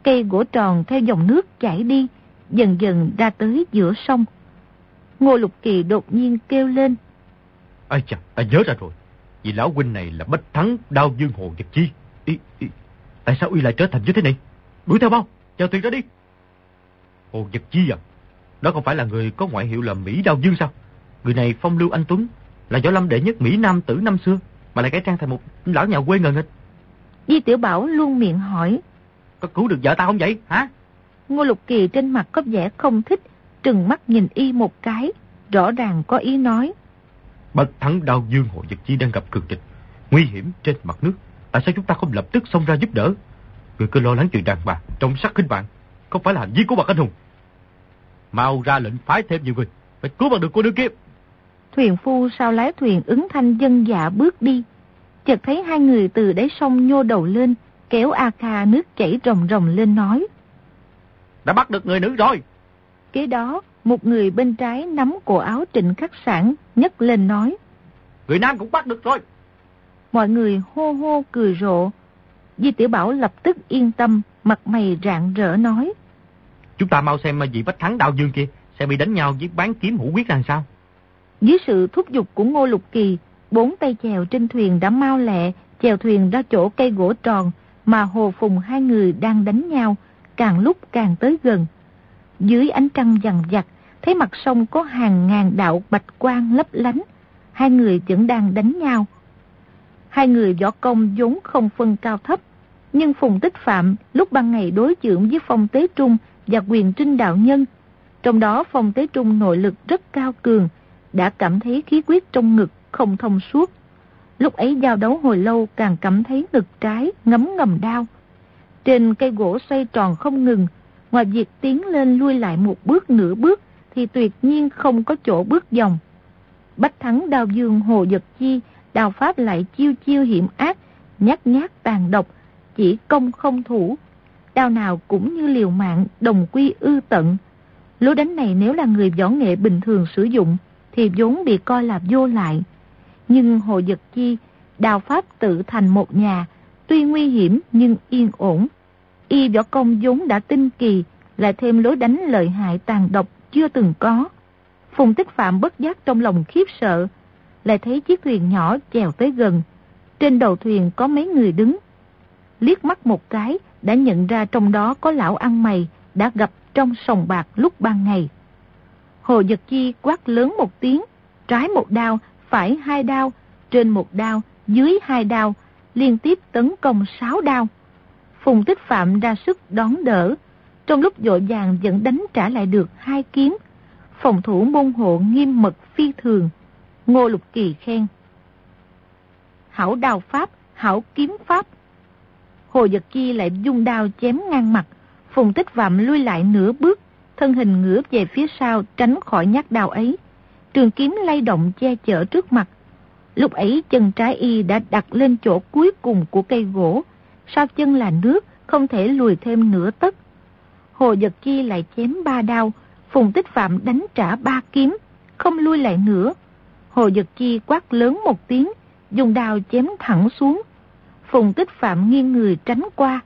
Cây gỗ tròn theo dòng nước chảy đi, dần dần ra tới giữa sông. Ngô Lục Kỳ đột nhiên kêu lên. Ây chà, ta nhớ ra rồi. Vì lão huynh này là Bách Thắng Đào Dương Hồ Dật Chi. Tại sao y lại trở thành như thế này? Đuổi theo bao, chờ tuyệt ra đi. Hồ Dật Chi à? Đó không phải là người có ngoại hiệu là Mỹ Đào Dương sao? Người này phong lưu anh tuấn, là võ lâm đệ nhất Mỹ nam tử năm xưa, mà lại cải trang thành một lão nhà quê ngờ nghịch. Di Tiểu Bảo luôn miệng hỏi. Có cứu được vợ ta không vậy hả? Ngô Lục Kỳ trên mặt có vẻ không thích, trừng mắt nhìn y một cái, rõ ràng có ý nói. Bạch Thắng Đào Dương Hồ Dật Chi đang gặp cường địch, nguy hiểm trên mặt nước. Tại sao chúng ta không lập tức xông ra giúp đỡ? Người cứ lo lắng chuyện đàn bà, trong sắc khinh bạn, không phải là hành vi của bậc anh hùng. Mau ra lệnh phái thêm nhiều người, phải cứu bằng được cô đứa kia. Thuyền phu sau lái thuyền ứng thanh dân dạ bước đi. Chợt thấy hai người từ đáy sông nhô đầu lên, kéo A Kha nước chảy ròng ròng lên nói. Đã bắt được người nữ rồi. Kế đó, một người bên trái nắm cổ áo Trịnh Khắc Sảng nhấc lên nói. Người nam cũng bắt được rồi. Mọi người hô hô cười rộ. Di Tiểu Bảo lập tức yên tâm, mặt mày rạng rỡ nói. Chúng ta mau xem vị Bách Thắng Đào Dương kia sẽ bị đánh nhau với bán kiếm hữu quyết là sao. Dưới sự thúc giục của Ngô Lục Kỳ, bốn tay chèo trên thuyền đã mau lẹ chèo thuyền ra chỗ cây gỗ tròn mà Hồ Phùng hai người đang đánh nhau, càng lúc càng tới gần. Dưới ánh trăng vằn vặt, thấy mặt sông có hàng ngàn đạo bạch quang lấp lánh. Hai người vẫn đang đánh nhau. Hai người võ công vốn không phân cao thấp, nhưng Phùng Tích Phạm lúc ban ngày đối chưởng với Phong Tế Trung và Quyền Trinh đạo nhân. Trong đó Phong Tế Trung nội lực rất cao cường, đã cảm thấy khí huyết trong ngực không thông suốt. Lúc ấy giao đấu hồi lâu, càng cảm thấy ngực trái ngấm ngầm đau. Trên cây gỗ xoay tròn không ngừng, ngoài việc tiến lên lui lại một bước nửa bước thì tuyệt nhiên không có chỗ bước dòng. Bách Thắng Đào Dương Hồ Dật Chi đào pháp lại chiêu chiêu hiểm ác, nhát nhát tàn độc, chỉ công không thủ, đao nào cũng như liều mạng, đồng quy ư tận. Lối đánh này nếu là người võ nghệ bình thường sử dụng thì vốn bị coi là vô lại, nhưng Hồ Dật Chi đào pháp tự thành một nhà, tuy nguy hiểm nhưng yên ổn. Y võ công vốn đã tinh kỳ, lại thêm lối đánh lợi hại tàn độc chưa từng có. Phùng Tích Phạm bất giác trong lòng khiếp sợ, lại thấy chiếc thuyền nhỏ chèo tới gần. Trên đầu thuyền có mấy người đứng, liếc mắt một cái đã nhận ra trong đó có lão ăn mày đã gặp trong sòng bạc lúc ban ngày. Hồ Dật Chi quát lớn một tiếng, trái một đao, phải hai đao, trên một đao, dưới hai đao, liên tiếp tấn công 6 đao. Phùng Tích Phạm ra sức đón đỡ, trong lúc vội vàng vẫn đánh trả lại được 2 kiếm. Phòng thủ môn hộ nghiêm mật phi thường. Ngô Lục Kỳ khen. Hảo đao pháp, hảo kiếm pháp. Hồ Dật Chi lại dung đao chém ngang mặt. Phùng Tích Phạm lui lại nửa bước, thân hình ngửa về phía sau tránh khỏi nhát đao ấy. Trường kiếm lay động che chở trước mặt. Lúc ấy chân trái y đã đặt lên chỗ cuối cùng của cây gỗ, sau chân là nước, không thể lùi thêm nửa tấc. Hồ Dật Chi lại chém 3 đao, Phùng Tích Phạm đánh trả 3 kiếm, không lui lại nữa. Hồ Dật Chi quát lớn một tiếng, dùng đao chém thẳng xuống. Phùng Tích Phạm nghiêng người tránh qua,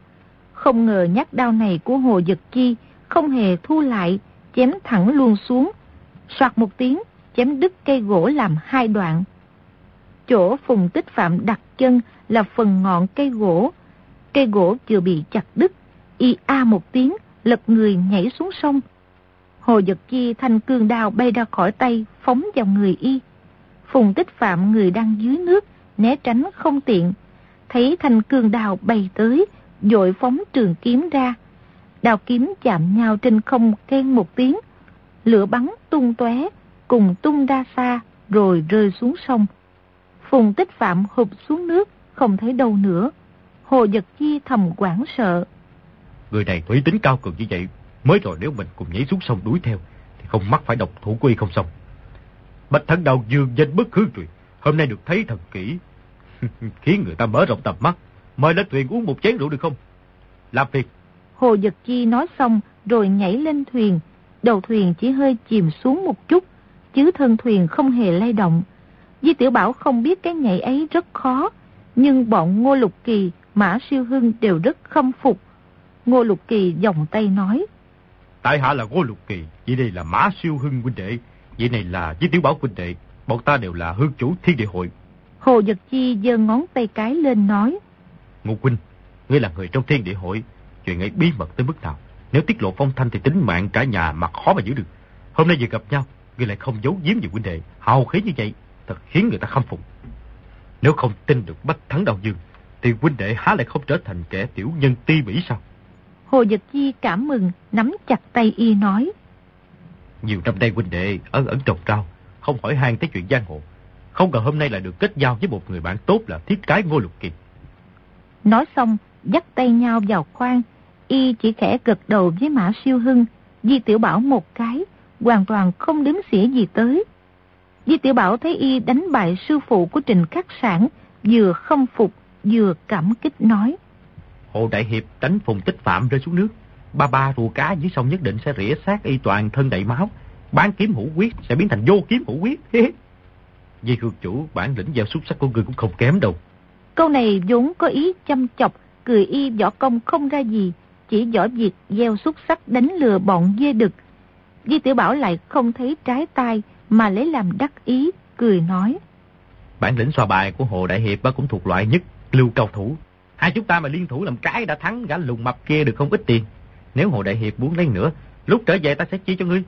không ngờ nhát đao này của Hồ Dật Chi không hề thu lại, chém thẳng luôn xuống, soạt một tiếng, chém đứt cây gỗ làm 2 đoạn. Chỗ Phùng Tích Phạm đặt chân là phần ngọn cây gỗ. Cây gỗ vừa bị chặt đứt, y a một tiếng, lật người nhảy xuống sông. Hồ Dật Chi thanh cương đao bay ra khỏi tay, phóng vào người y. Phùng Tích Phạm người đang dưới nước, né tránh không tiện, thấy thanh cương đao bay tới, vội phóng trường kiếm ra. Đao kiếm chạm nhau trên không, keng một tiếng, lửa bắn tung tóe, cùng tung ra xa rồi rơi xuống sông. Phùng Tích Phạm hụp xuống nước, không thấy đâu nữa. Hồ Dật Chi thầm hoảng sợ. Người này có ý tính cao cường như vậy, mới rồi nếu mình cùng nhảy xuống sông đuổi theo thì không mắc phải độc thủ quy không xong. Bạch Thắng Đào Dương danh bất hư truyền, hôm nay được thấy thật kỹ. Khiến người ta mở rộng tầm mắt. Mời lên thuyền uống một chén rượu được không? Làm việc. Hồ Dật Chi nói xong rồi nhảy lên thuyền. Đầu thuyền chỉ hơi chìm xuống một chút, chứ thân thuyền không hề lay động. Di Tiểu Bảo không biết cái nhảy ấy rất khó, nhưng bọn Ngô Lục Kỳ, Mã Siêu Hưng đều rất khâm phục. Ngô Lục Kỳ vòng tay nói: Tại hạ là Ngô Lục Kỳ, vị đây là Mã Siêu Hưng huynh đệ, vị này là Di Tiểu Bảo huynh đệ, bọn ta đều là hương chủ Thiên Địa Hội. Hồ Dật Chi giơ ngón tay cái lên nói: Ngô huynh, ngươi là người trong Thiên Địa Hội, chuyện ấy bí mật tới mức nào? Nếu tiết lộ phong thanh thì tính mạng cả nhà mà khó mà giữ được. Hôm nay vừa gặp nhau, ngươi lại không giấu giếm gì huynh đệ, hào khí như vậy, thật khiến người ta khâm phục. Nếu không tin được Bách Thắng Đào Dương, thì huynh đệ há lại không trở thành kẻ tiểu nhân ti bỉ sao? Hồ Dật Chi cảm mừng, nắm chặt tay y nói: Nhiều năm nay huynh đệ ẩn ẩn trồng rau, không hỏi han tới chuyện giang hồ, không ngờ hôm nay lại được kết giao với một người bạn tốt là thiết cái Ngô Lục Kỳ. Nói xong, dắt tay nhau vào khoang, y chỉ khẽ gật đầu với Mã Siêu Hưng, Di Tiểu Bảo một cái, hoàn toàn không đếm xỉa gì tới. Di Tiểu Bảo thấy y đánh bại sư phụ của Trịnh Khắc Sảng, vừa khâm phục, vừa cảm kích nói: Hồ đại hiệp đánh Phùng Tích Phạm rơi xuống nước, ba rùa cá dưới sông nhất định sẽ rỉa xác y toàn thân đầy máu, bán kiếm hữu quyết sẽ biến thành vô kiếm hữu quyết. Vì hương chủ, bản lĩnh giao xuất sắc của người cũng không kém đâu. Câu này vốn có ý châm chọc, cười y võ công không ra gì, chỉ võ việc gieo xúc sắc đánh lừa bọn dê đực. Di Tiểu Bảo lại không thấy trái tai mà lấy làm đắc ý, cười nói: Bản lĩnh so bài của Hồ đại hiệp cũng thuộc loại nhất lưu cao thủ. Hai chúng ta mà liên thủ làm cái đã thắng gã lùng mập kia được không ít tiền. Nếu Hồ đại hiệp muốn lấy nữa, lúc trở về ta sẽ chia cho ngươi.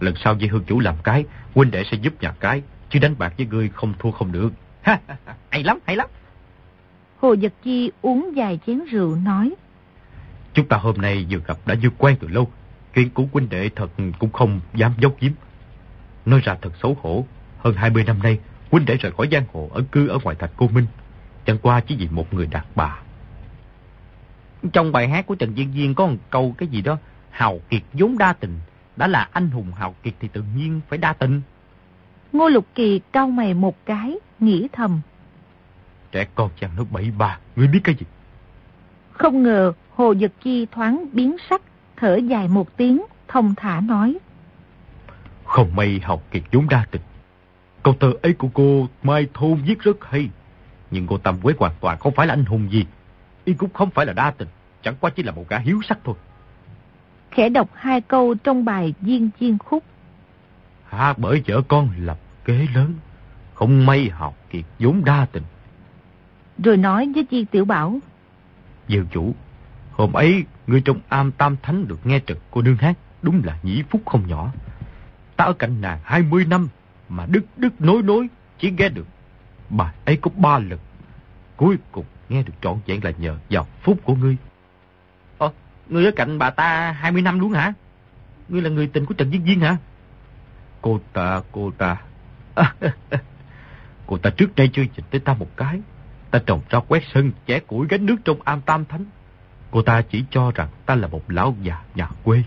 Lần sau Di hương chủ làm cái, huynh đệ sẽ giúp nhà cái, chứ đánh bạc với ngươi không thua không được. Hay lắm, hay lắm. Hồ Dật Chi uống vài chén rượu nói: Chúng ta hôm nay vừa gặp đã như quen từ lâu, chuyện của huynh đệ thật cũng không dám giấu giếm. Nói ra thật xấu hổ, hơn 20 năm nay huynh đệ rời khỏi giang hồ, ẩn cư ở ngoài thành Côn Minh, chẳng qua chỉ vì một người đàn bà. Trong bài hát của Trần Diên Diên có một câu cái gì đó: Hào kiệt vốn đa tình, đã là anh hùng hào kiệt thì tự nhiên phải đa tình. Ngô Lục Kỳ cau mày một cái, nghĩ thầm: Trẻ con chàng nó bậy bạ, ngươi biết cái gì? Không ngờ Hồ Dật Chi thoáng biến sắc, thở dài một tiếng, thông thả nói: Không may học kiệt vốn đa tình, câu thơ ấy của cô Mai Thôn viết rất hay, nhưng cô Tâm Quế hoàn toàn không phải là anh hùng gì, y cũng không phải là đa tình, chẳng qua chỉ là một gã hiếu sắc thôi. Khẽ đọc hai câu trong bài Diên Diên khúc: Bởi vợ con lập kế lớn, không may học kiệt vốn đa tình. Rồi nói với Di Tiểu Bảo: Diệu chủ, hôm ấy ngươi trong Am Tam Thánh được nghe trực cô nương hát, đúng là nhĩ phúc không nhỏ. Ta ở cạnh nàng 20 năm mà đứt nối chỉ nghe được bài ấy có 3 lần, cuối cùng nghe được trọn vẹn là nhờ vào phúc của ngươi. Ngươi ở cạnh bà ta 20 năm luôn hả? Ngươi là người tình của Trần Diên Diên hả? Cô ta cô ta trước đây chưa dịch tới ta một cái. Ta trồng rau quét sân, chẻ củi gánh nước trong Am Tam Thánh. Cô ta chỉ cho rằng ta là một lão già nhà quê.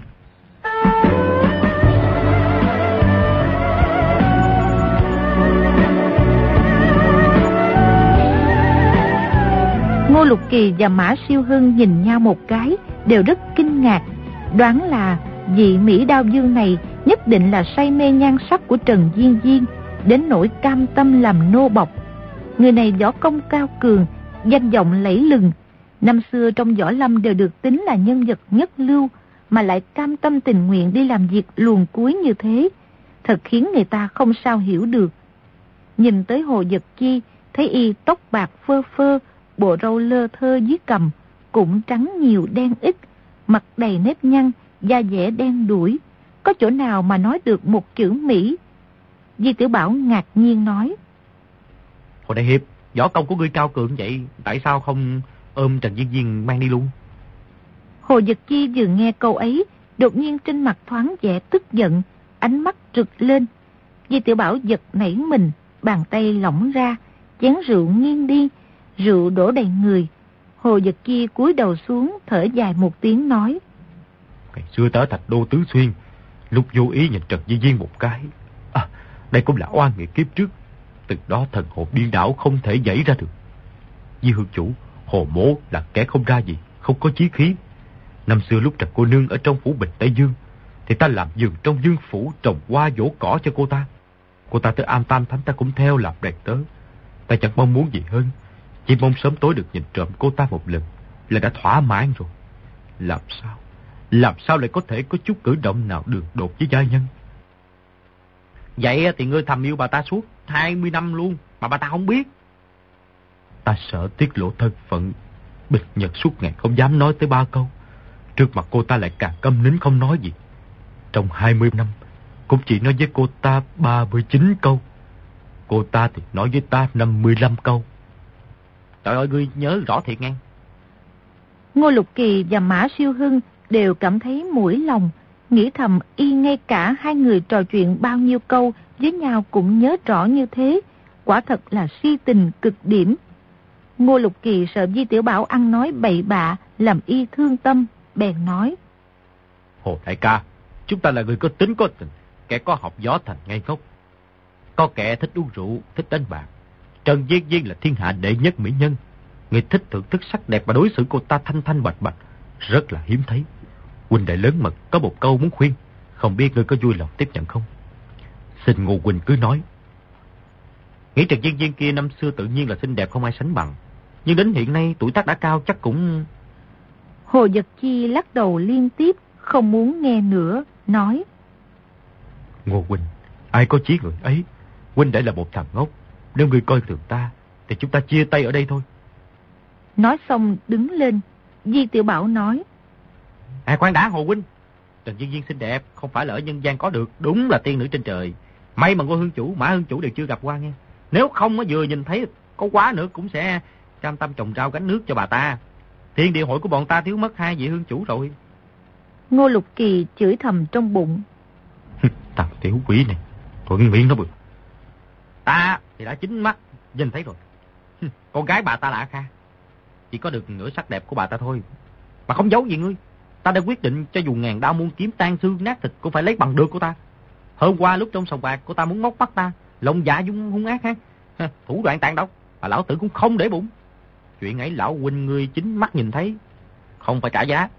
Ngô Lục Kỳ và Mã Siêu Hưng nhìn nhau một cái, đều rất kinh ngạc. Đoán là vị Mỹ Đao Dương này nhất định là say mê nhan sắc của Trần Diên Diên, đến nỗi cam tâm làm nô bộc. Người này võ công cao cường, danh vọng lẫy lừng, năm xưa trong võ lâm đều được tính là nhân vật nhất lưu, mà lại cam tâm tình nguyện đi làm việc luồn cuối như thế, thật khiến người ta không sao hiểu được. Nhìn tới Hồ Dật Chi, thấy y tóc bạc phơ phơ, bộ râu lơ thơ dưới cằm, cũng trắng nhiều đen ít, mặt đầy nếp nhăn, da dẻ đen đủi, có chỗ nào mà nói được một chữ Mỹ. Di Tiểu Bảo ngạc nhiên nói: Hồ đại hiệp, võ công của ngươi cao cường vậy, tại sao không ôm Trần Diên Diên mang đi luôn? Hồ Dật Chi vừa nghe câu ấy, đột nhiên trên mặt thoáng vẻ tức giận, ánh mắt rực lên. Di Tiểu Bảo giật nảy mình, bàn tay lỏng ra, chén rượu nghiêng đi, rượu đổ đầy người. Hồ Dật Chi cúi đầu xuống, thở dài một tiếng nói: Ngày xưa ta ở Thạch Đô Tứ Xuyên, lúc vô ý nhìn Trần Diên Diên một cái, đây cũng là oan nghiệt kiếp trước. từ đó thần hồn điên đảo không thể nhảy ra được. Di Hương Chủ, Hồ Mố là kẻ không ra gì, không có chí khí. Năm xưa lúc Trần cô nương ở trong phủ Bình Tây Dương, thì ta làm giường trong dương phủ trồng hoa dỗ cỏ cho cô ta. Cô ta tới Am Tam Thánh ta cũng theo làm đầy tớ. Ta chẳng mong muốn gì hơn, chỉ mong sớm tối được nhìn trộm cô ta một lần là đã thỏa mãn rồi. Làm sao lại có thể có chút cử động nào đường đột với gia nhân? Vậy thì ngươi thầm yêu bà ta suốt 20 năm luôn mà bà ta không biết. Ta sợ tiết lộ thân phận, Bịch Nhật suốt ngày không dám nói tới ba câu. Trước mặt cô ta lại càng câm nín không nói gì. Trong 20 năm cũng chỉ nói với cô ta 39 câu, cô ta thì nói với ta 55 câu. Trời ơi, ngươi nhớ rõ thiệt nghe. Ngô Lục Kỳ và Mã Siêu Hưng đều cảm thấy mũi lòng, nghĩ thầm y ngay cả hai người trò chuyện bao nhiêu câu với nhau cũng nhớ rõ như thế, quả thật là si tình cực điểm. Ngô Lục Kỳ sợ Di Tiểu Bảo ăn nói bậy bạ làm y thương tâm, bèn nói: Hồ đại ca, chúng ta là người có tính có tình, kẻ có học gió thành ngay gốc. Có kẻ thích uống rượu, thích đánh bạc. Trần Diên Diên là thiên hạ đệ nhất mỹ nhân, người thích thưởng thức sắc đẹp và đối xử cô ta thanh thanh bạch bạch, rất là hiếm thấy. Huynh đệ lớn mật có một câu muốn khuyên, không biết ngươi có vui lòng tiếp nhận không? Xin Ngô huynh cứ nói. Nghĩ Trần Diên Diên kia năm xưa tự nhiên là xinh đẹp không ai sánh bằng, nhưng đến hiện nay tuổi tác đã cao chắc cũng... Hồ Dật Chi lắc đầu liên tiếp, không muốn nghe nữa, nói: Ngô huynh, ai có chí người ấy. Huynh đệ là một thằng ngốc, nếu ngươi coi thường ta thì chúng ta chia tay ở đây thôi. Nói xong đứng lên. Di Tiểu Bảo nói: À, khoan đã Hồ huynh, Trần Diên Diên xinh đẹp không phải là ở nhân gian có được, đúng là tiên nữ trên trời. May mà Ngô Hương Chủ, Mã Hương Chủ đều chưa gặp qua nghe. Nếu không vừa nhìn thấy có quá nữa cũng sẽ cam tâm trồng rau gánh nước cho bà ta. Thiên địa hội của bọn ta thiếu mất hai vị Hương Chủ rồi. Ngô Lục Kỳ chửi thầm trong bụng: Thằng tiểu quỷ này, thuận miệng nó bực. Ta thì đã chính mắt nhìn thấy rồi. Con gái bà ta là A Kha, chỉ có được nửa sắc đẹp của bà ta thôi. Mà không giấu gì ngươi, ta đã quyết định cho dù ngàn đao muôn kiếm tan xương nát thịt cũng phải lấy bằng được của ta. Hôm qua lúc trong sòng bạc của ta muốn móc bắt ta, lòng dạ hung ác ha, thủ đoạn tàn độc mà lão tử cũng không để bụng. Chuyện ấy lão huynh ngươi chính mắt nhìn thấy, không phải trả giá.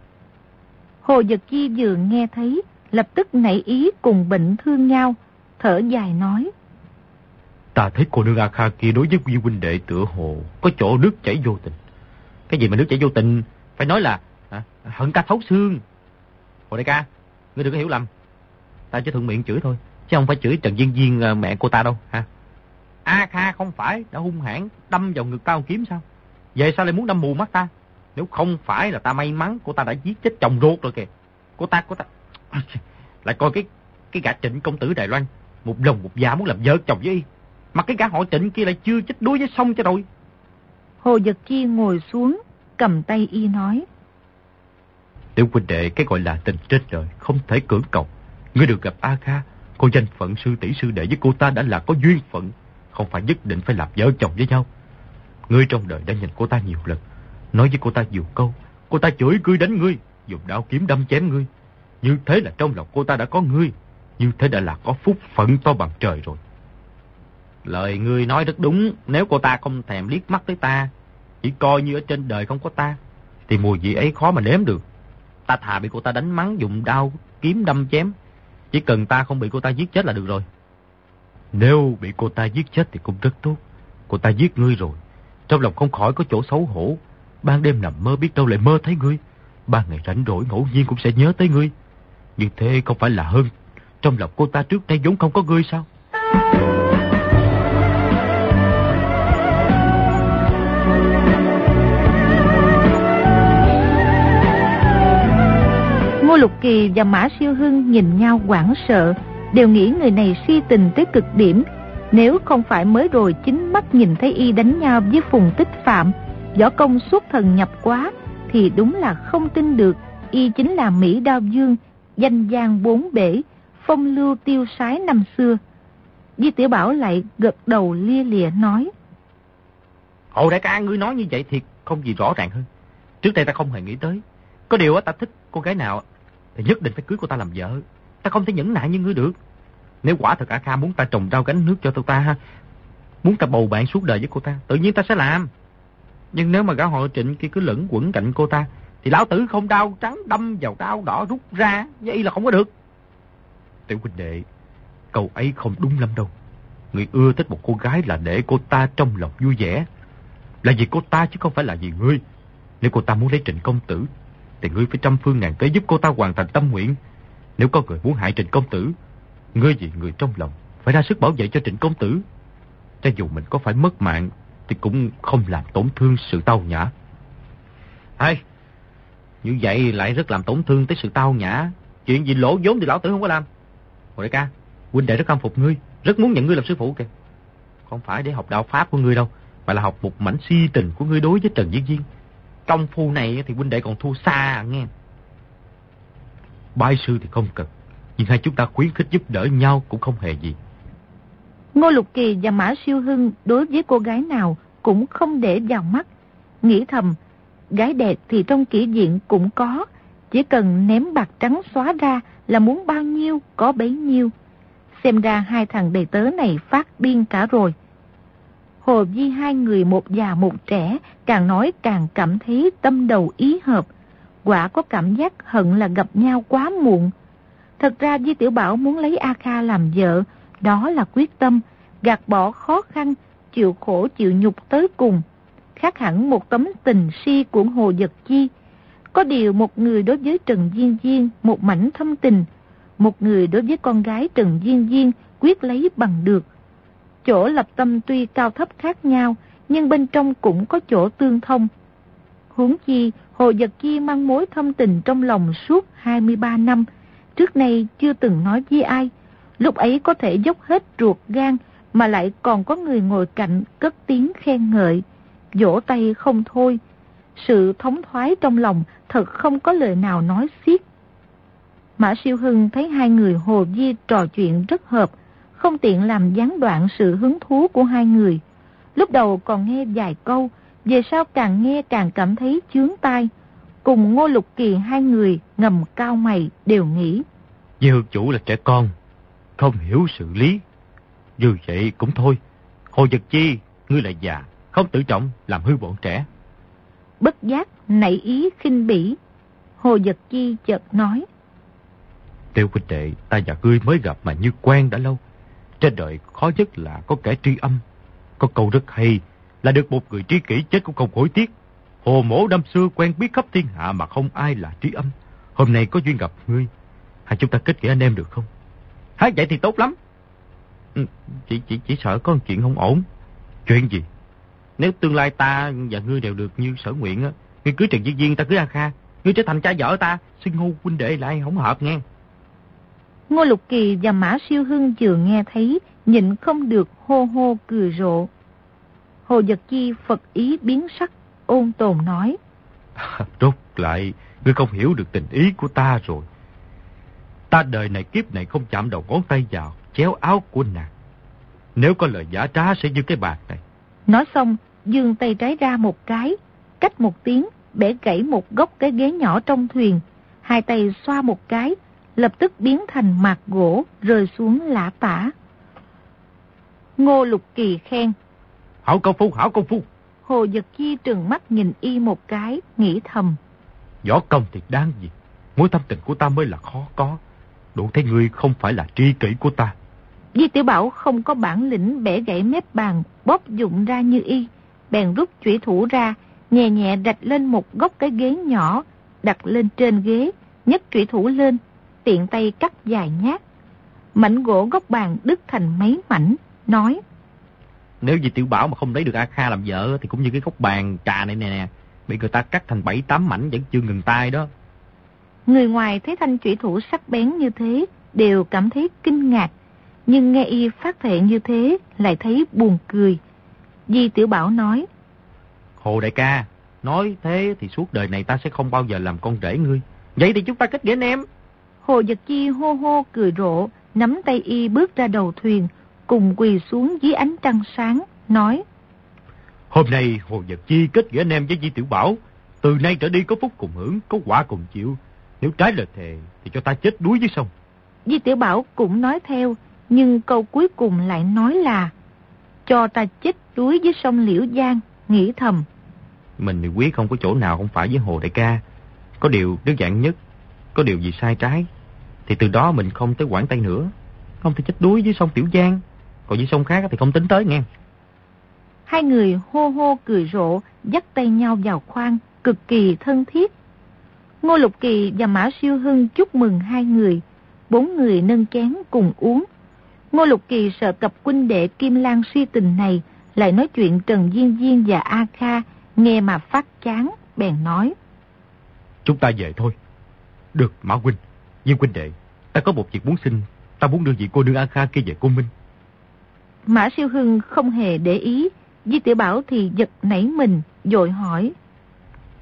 Hồ Dật Chi vừa nghe thấy lập tức nảy ý cùng bệnh thương nhau, thở dài nói: Ta thấy cô nương A Kha kia đối với huynh đệ tựa hồ có chỗ nước chảy vô tình. Cái gì mà nước chảy vô tình, phải nói là hận ta thấu xương. Hồ đại ca, ngươi đừng có hiểu lầm, ta chỉ thuận miệng chửi thôi, chứ không phải chửi Trần Diên Diên mẹ cô ta đâu ha. A Kha không phải đã hung hãn đâm vào ngực ta một kiếm sao? Về sao lại muốn đâm mù mắt ta? Nếu không phải là ta may mắn, cô ta đã giết chết chồng ruột rồi kìa. Cô ta lại coi cái gã Trịnh công tử Đài Loan, một lòng một dạ muốn làm vợ chồng với y, mà cái gã họ Trịnh kia lại chưa chết đuối với sông cho rồi. Hồ Dật Chi ngồi xuống, cầm tay y nói: Tiểu huynh đệ, cái gọi là tình trên trời không thể cưỡng cầu. Ngươi được gặp A Kha, cô danh phận sư tỷ sư đệ với cô ta đã là có duyên phận, không phải nhất định phải làm vợ chồng với nhau. Ngươi trong đời đã nhìn cô ta nhiều lần, nói với cô ta nhiều câu, cô ta chửi ngươi, đánh ngươi, dùng đao kiếm đâm chém ngươi. Như thế là trong lòng cô ta đã có ngươi, như thế đã là có phúc phận to bằng trời rồi. Lời ngươi nói rất đúng, nếu cô ta không thèm liếc mắt tới ta, chỉ coi như ở trên đời không có ta, thì mùi vị ấy khó mà nếm được. Ta thà bị cô ta đánh mắng, dùng đao kiếm đâm chém, chỉ cần ta không bị cô ta giết chết là được rồi. Nếu bị cô ta giết chết thì cũng rất tốt. Cô ta giết ngươi rồi, trong lòng không khỏi có chỗ xấu hổ. Ban đêm nằm mơ biết đâu lại mơ thấy ngươi, ban ngày rảnh rỗi ngẫu nhiên cũng sẽ nhớ tới ngươi. Như thế không phải là hơn, trong lòng cô ta trước nay vốn không có ngươi sao? Ngô Lục Kỳ và Mã Siêu Hưng nhìn nhau hoảng sợ, đều nghĩ người này si tình tới cực điểm. Nếu không phải mới rồi chính mắt nhìn thấy y đánh nhau với Phùng Tích Phạm, võ công xuất thần nhập quá, thì đúng là không tin được y chính là Mỹ Đao Dương, danh vang bốn bể, phong lưu tiêu sái năm xưa. Di Tiểu Bảo lại gật đầu lia lịa nói: Hồ đại ca, ngươi nói như vậy thì không gì rõ ràng hơn. Trước đây ta không hề nghĩ tới, có điều á, ta thích cô gái nào thì nhất định phải cưới cô ta làm vợ, ta không thể nhẫn nại như ngươi được. Nếu quả thật A Kha muốn ta trồng rau gánh nước cho tụi ta ha, Muốn ta bầu bạn suốt đời với cô ta, tự nhiên ta sẽ làm. Nhưng nếu mà gã họ Trịnh kia cứ lẫn quẩn cạnh cô ta, thì lão tử không đau trắng đâm vào đau đỏ rút ra, vậy là không có được. Tiểu huynh đệ, câu ấy không đúng lắm đâu. Người ưa thích một cô gái là để cô ta trong lòng vui vẻ, là vì cô ta chứ không phải là vì ngươi. Nếu cô ta muốn lấy Trịnh công tử, thì ngươi phải trăm phương ngàn kế giúp cô ta hoàn thành tâm nguyện. Nếu có người muốn hại Trịnh công tử, ngươi vì người trong lòng phải ra sức bảo vệ cho Trịnh công tử. Cho dù mình có phải mất mạng thì cũng không làm tổn thương sự tao nhã. Hay, như vậy lại rất làm tổn thương tới sự tao nhã. Chuyện gì lỗ vốn thì lão tử không có làm. Hồi đại ca, huynh đệ rất khâm phục ngươi, rất muốn nhận ngươi làm sư phụ kìa. Không phải để học đạo pháp của ngươi đâu, mà là học một mảnh si tình của ngươi đối với Trần Diên Diên. Công phu này thì huynh đệ còn thua xa nghe. Bái sư thì không cần, nhưng hai chúng ta khuyến khích giúp đỡ nhau cũng không hề gì. Ngô Lục Kỳ và Mã Siêu Hưng đối với cô gái nào cũng không để vào mắt, nghĩ thầm, gái đẹp thì trong kỷ diện cũng có, chỉ cần ném bạc trắng xóa ra là muốn bao nhiêu có bấy nhiêu. Xem ra hai thằng đầy tớ này phát điên cả rồi. Hồ Di hai người một già một trẻ, càng nói càng cảm thấy tâm đầu ý hợp, quả có cảm giác hận là gặp nhau quá muộn. Thật ra Di Tiểu Bảo muốn lấy A Kha làm vợ, đó là quyết tâm, gạt bỏ khó khăn, chịu khổ chịu nhục tới cùng. Khác hẳn một tấm tình si của Hồ Dật Chi. Có điều một người đối với Trần Diên Diên một mảnh thâm tình, một người đối với con gái Trần Diên Diên quyết lấy bằng được. Chỗ lập tâm tuy cao thấp khác nhau, nhưng bên trong cũng có chỗ tương thông. Huống chi, Hồ Dật Chi mang mối thâm tình trong lòng suốt 23 năm, trước nay chưa từng nói với ai. Lúc ấy có thể dốc hết ruột gan mà lại còn có người ngồi cạnh cất tiếng khen ngợi, vỗ tay không thôi. Sự thống thoái trong lòng thật không có lời nào nói xiết. Mã Siêu Hưng thấy hai người Hồ Di trò chuyện rất hợp, không tiện làm gián đoạn sự hứng thú của hai người. Lúc đầu còn nghe vài câu, về sau càng nghe càng cảm thấy chướng tai. Cùng Ngô Lục Kỳ hai người ngầm cau mày đều nghĩ, Di Hương chủ là trẻ con, không hiểu sự lý. Dù vậy cũng thôi, Hồ Dật Chi, ngươi lại già, không tự trọng, làm hư bọn trẻ. Bất giác nảy ý khinh bỉ, Hồ Dật Chi chợt nói, Tiểu huynh đệ, ta và ngươi mới gặp mà như quen đã lâu. Trên đời khó nhất là có kẻ tri âm. Có câu rất hay, là được một người tri kỷ chết cũng không hối tiếc. Hồ mổ năm xưa quen biết khắp thiên hạ mà không ai là tri âm. Hôm nay có duyên gặp ngươi, hãy chúng ta kết nghĩa anh em được không? Hả, vậy thì tốt lắm. Chỉ sợ có một chuyện không ổn. Chuyện gì? Nếu tương lai ta và ngươi đều được như sở nguyện á, ngươi cưới Trần Diên Diên, ta cưới A Kha, ngươi trở thành cha vợ ta, xưng hô huynh đệ lại không hợp nghe. Ngô Lục Kỳ và Mã Siêu Hưng vừa nghe thấy, nhịn không được hô hô cười rộ. Hồ Dật Chi phật ý biến sắc, ôn tồn nói, Rốt lại, ngươi không hiểu được tình ý của ta rồi. Ta đời này kiếp này không chạm đầu ngón tay vào chéo áo của nàng. Nếu có lời giả trá sẽ như cái bạc này. Nói xong, giương tay trái ra một cái, cách một tiếng, bẻ gãy một góc cái ghế nhỏ trong thuyền. Hai tay xoa một cái, lập tức biến thành mạt gỗ, rơi xuống lả tả. Ngô Lục Kỳ khen, Hảo công phu, hảo công phu. Hồ Dật Chi trừng mắt nhìn y một cái, nghĩ thầm, Võ công thiệt đáng gì, mối thâm tình của ta mới là khó có. Đủ thấy ngươi không phải là tri kỷ của ta. Di Tiểu Bảo không có bản lĩnh bẻ gãy mép bàn, bóp dụng ra như y, bèn rút chủy thủ ra, nhẹ nhẹ rạch lên một góc cái ghế nhỏ, đặt lên trên ghế, nhấc chủy thủ lên, tiện tay cắt vài nhát. Mảnh gỗ góc bàn đứt thành mấy mảnh, nói, Nếu Di Tiểu Bảo mà không lấy được A Kha làm vợ thì cũng như cái góc bàn trà này nè, bị người ta cắt thành 7-8 mảnh vẫn chưa ngừng tay đó. Người ngoài thấy thanh chủy thủ sắc bén như thế đều cảm thấy kinh ngạc, nhưng nghe y phát thệ như thế lại thấy buồn cười. Di Tiểu Bảo nói, Hồ đại ca, nói thế thì suốt đời này ta sẽ không bao giờ làm con rể ngươi. Vậy thì chúng ta kết nghĩa anh em. Hồ Dật Chi hô hô cười rộ, nắm tay y bước ra đầu thuyền, cùng quỳ xuống dưới ánh trăng sáng, nói, Hôm nay Hồ Dật Chi kết nghĩa anh em với Di Tiểu Bảo, từ nay trở đi có phúc cùng hưởng, có quả cùng chịu. Nếu trái lời thề thì cho ta chết đuối dưới sông. Di Tiểu Bảo cũng nói theo, nhưng câu cuối cùng lại nói là cho ta chết đuối với sông Liễu Giang, nghĩ thầm. Mình thì quyết không có chỗ nào không phải với Hồ đại ca. Có điều đơn giản nhất, có điều gì sai trái thì từ đó mình không tới Quảng Tây nữa. Không thể chết đuối với sông Tiểu Giang, còn với sông khác thì không tính tới nghe. Hai người hô hô cười rộ, dắt tay nhau vào khoang, cực kỳ thân thiết. Ngô Lục Kỳ và Mã Siêu Hưng chúc mừng hai người. Bốn người nâng chén cùng uống. Ngô Lục Kỳ sợ cặp huynh đệ Kim Lan suy tình này lại nói chuyện Trần Diên Diên và A Kha, nghe mà phát chán, bèn nói: Chúng ta về thôi. Được Mã huynh, Diên huynh đệ, ta có một việc muốn xin. Ta muốn đưa vị cô nương A Kha kia về Côn Minh. Mã Siêu Hưng không hề để ý. Di Tiểu Bảo thì giật nảy mình, vội hỏi: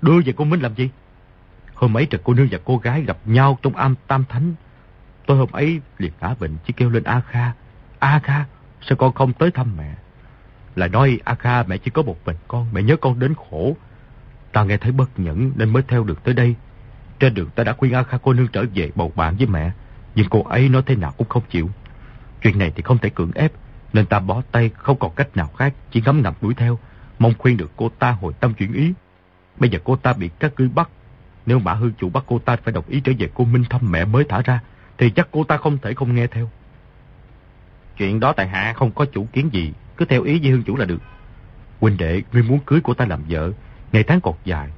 Đưa về Côn Minh làm gì? Hôm ấy Trần cô nương và cô gái gặp nhau trong Am Tam Thánh. Tôi hôm ấy liền ngã bệnh, chỉ kêu lên A Kha: A Kha, sao con không tới thăm mẹ? Lại nói: A Kha, mẹ chỉ có một mình con, mẹ nhớ con đến khổ. Ta nghe thấy bất nhẫn nên mới theo được tới đây. Trên đường ta đã khuyên A Kha cô nương trở về bầu bạn với mẹ, nhưng cô ấy nói thế nào cũng không chịu. Chuyện này thì không thể cưỡng ép, nên ta bó tay, không còn cách nào khác, chỉ ngấm ngầm đuổi theo, mong khuyên được cô ta hồi tâm chuyển ý. Bây giờ cô ta bị các ngươi bắt, nếu Mã Hương Chủ bắt cô ta phải đồng ý trở về Côn Minh thăm mẹ mới thả ra, thì chắc cô ta không thể không nghe theo. Chuyện đó tại hạ không có chủ kiến gì, cứ theo ý với Hương Chủ là được. Huynh đệ, ngươi muốn cưới cô ta làm vợ, ngày tháng còn dài,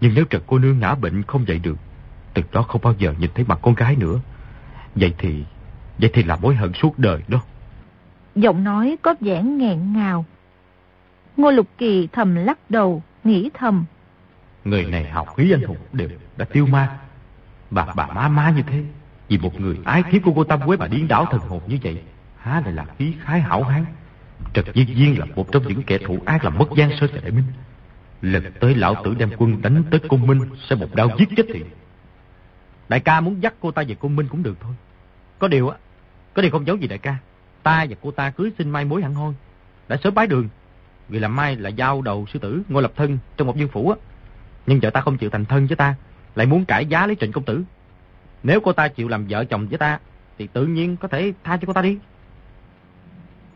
nhưng nếu Trần cô nương ngã bệnh không dậy được, từ đó không bao giờ nhìn thấy mặt con gái nữa. Vậy thì là mối hận suốt đời đó. Giọng nói có vẻ nghẹn ngào. Ngô Lục Kỳ thầm lắc đầu, nghĩ thầm: Người này học khí anh hùng đều đã tiêu ma. Bà má như thế, vì một người ái thiếp của cô Tâm Quế mà điên đảo thần hồn như vậy, há lại là khí khái hảo hán. Trần Diên Diên là một trong những kẻ thủ ác làm mất Giang Sơn và Đại Minh. Lần tới lão tử đem quân đánh tới Côn Minh sẽ một đao giết chết thiện. Đại ca muốn dắt cô ta về Côn Minh cũng được thôi. Có điều không giấu gì đại ca, ta và cô ta cưới xin mai mối hẳn hoi, đã sớm bái đường. Vì làm mai là giao đầu sư tử Ngô Lập Thân trong một dương phủ á, nhưng vợ ta không chịu thành thân với ta, lại muốn cãi giá lấy Trịnh công tử. Nếu cô ta chịu làm vợ chồng với ta thì tự nhiên có thể tha cho cô ta đi.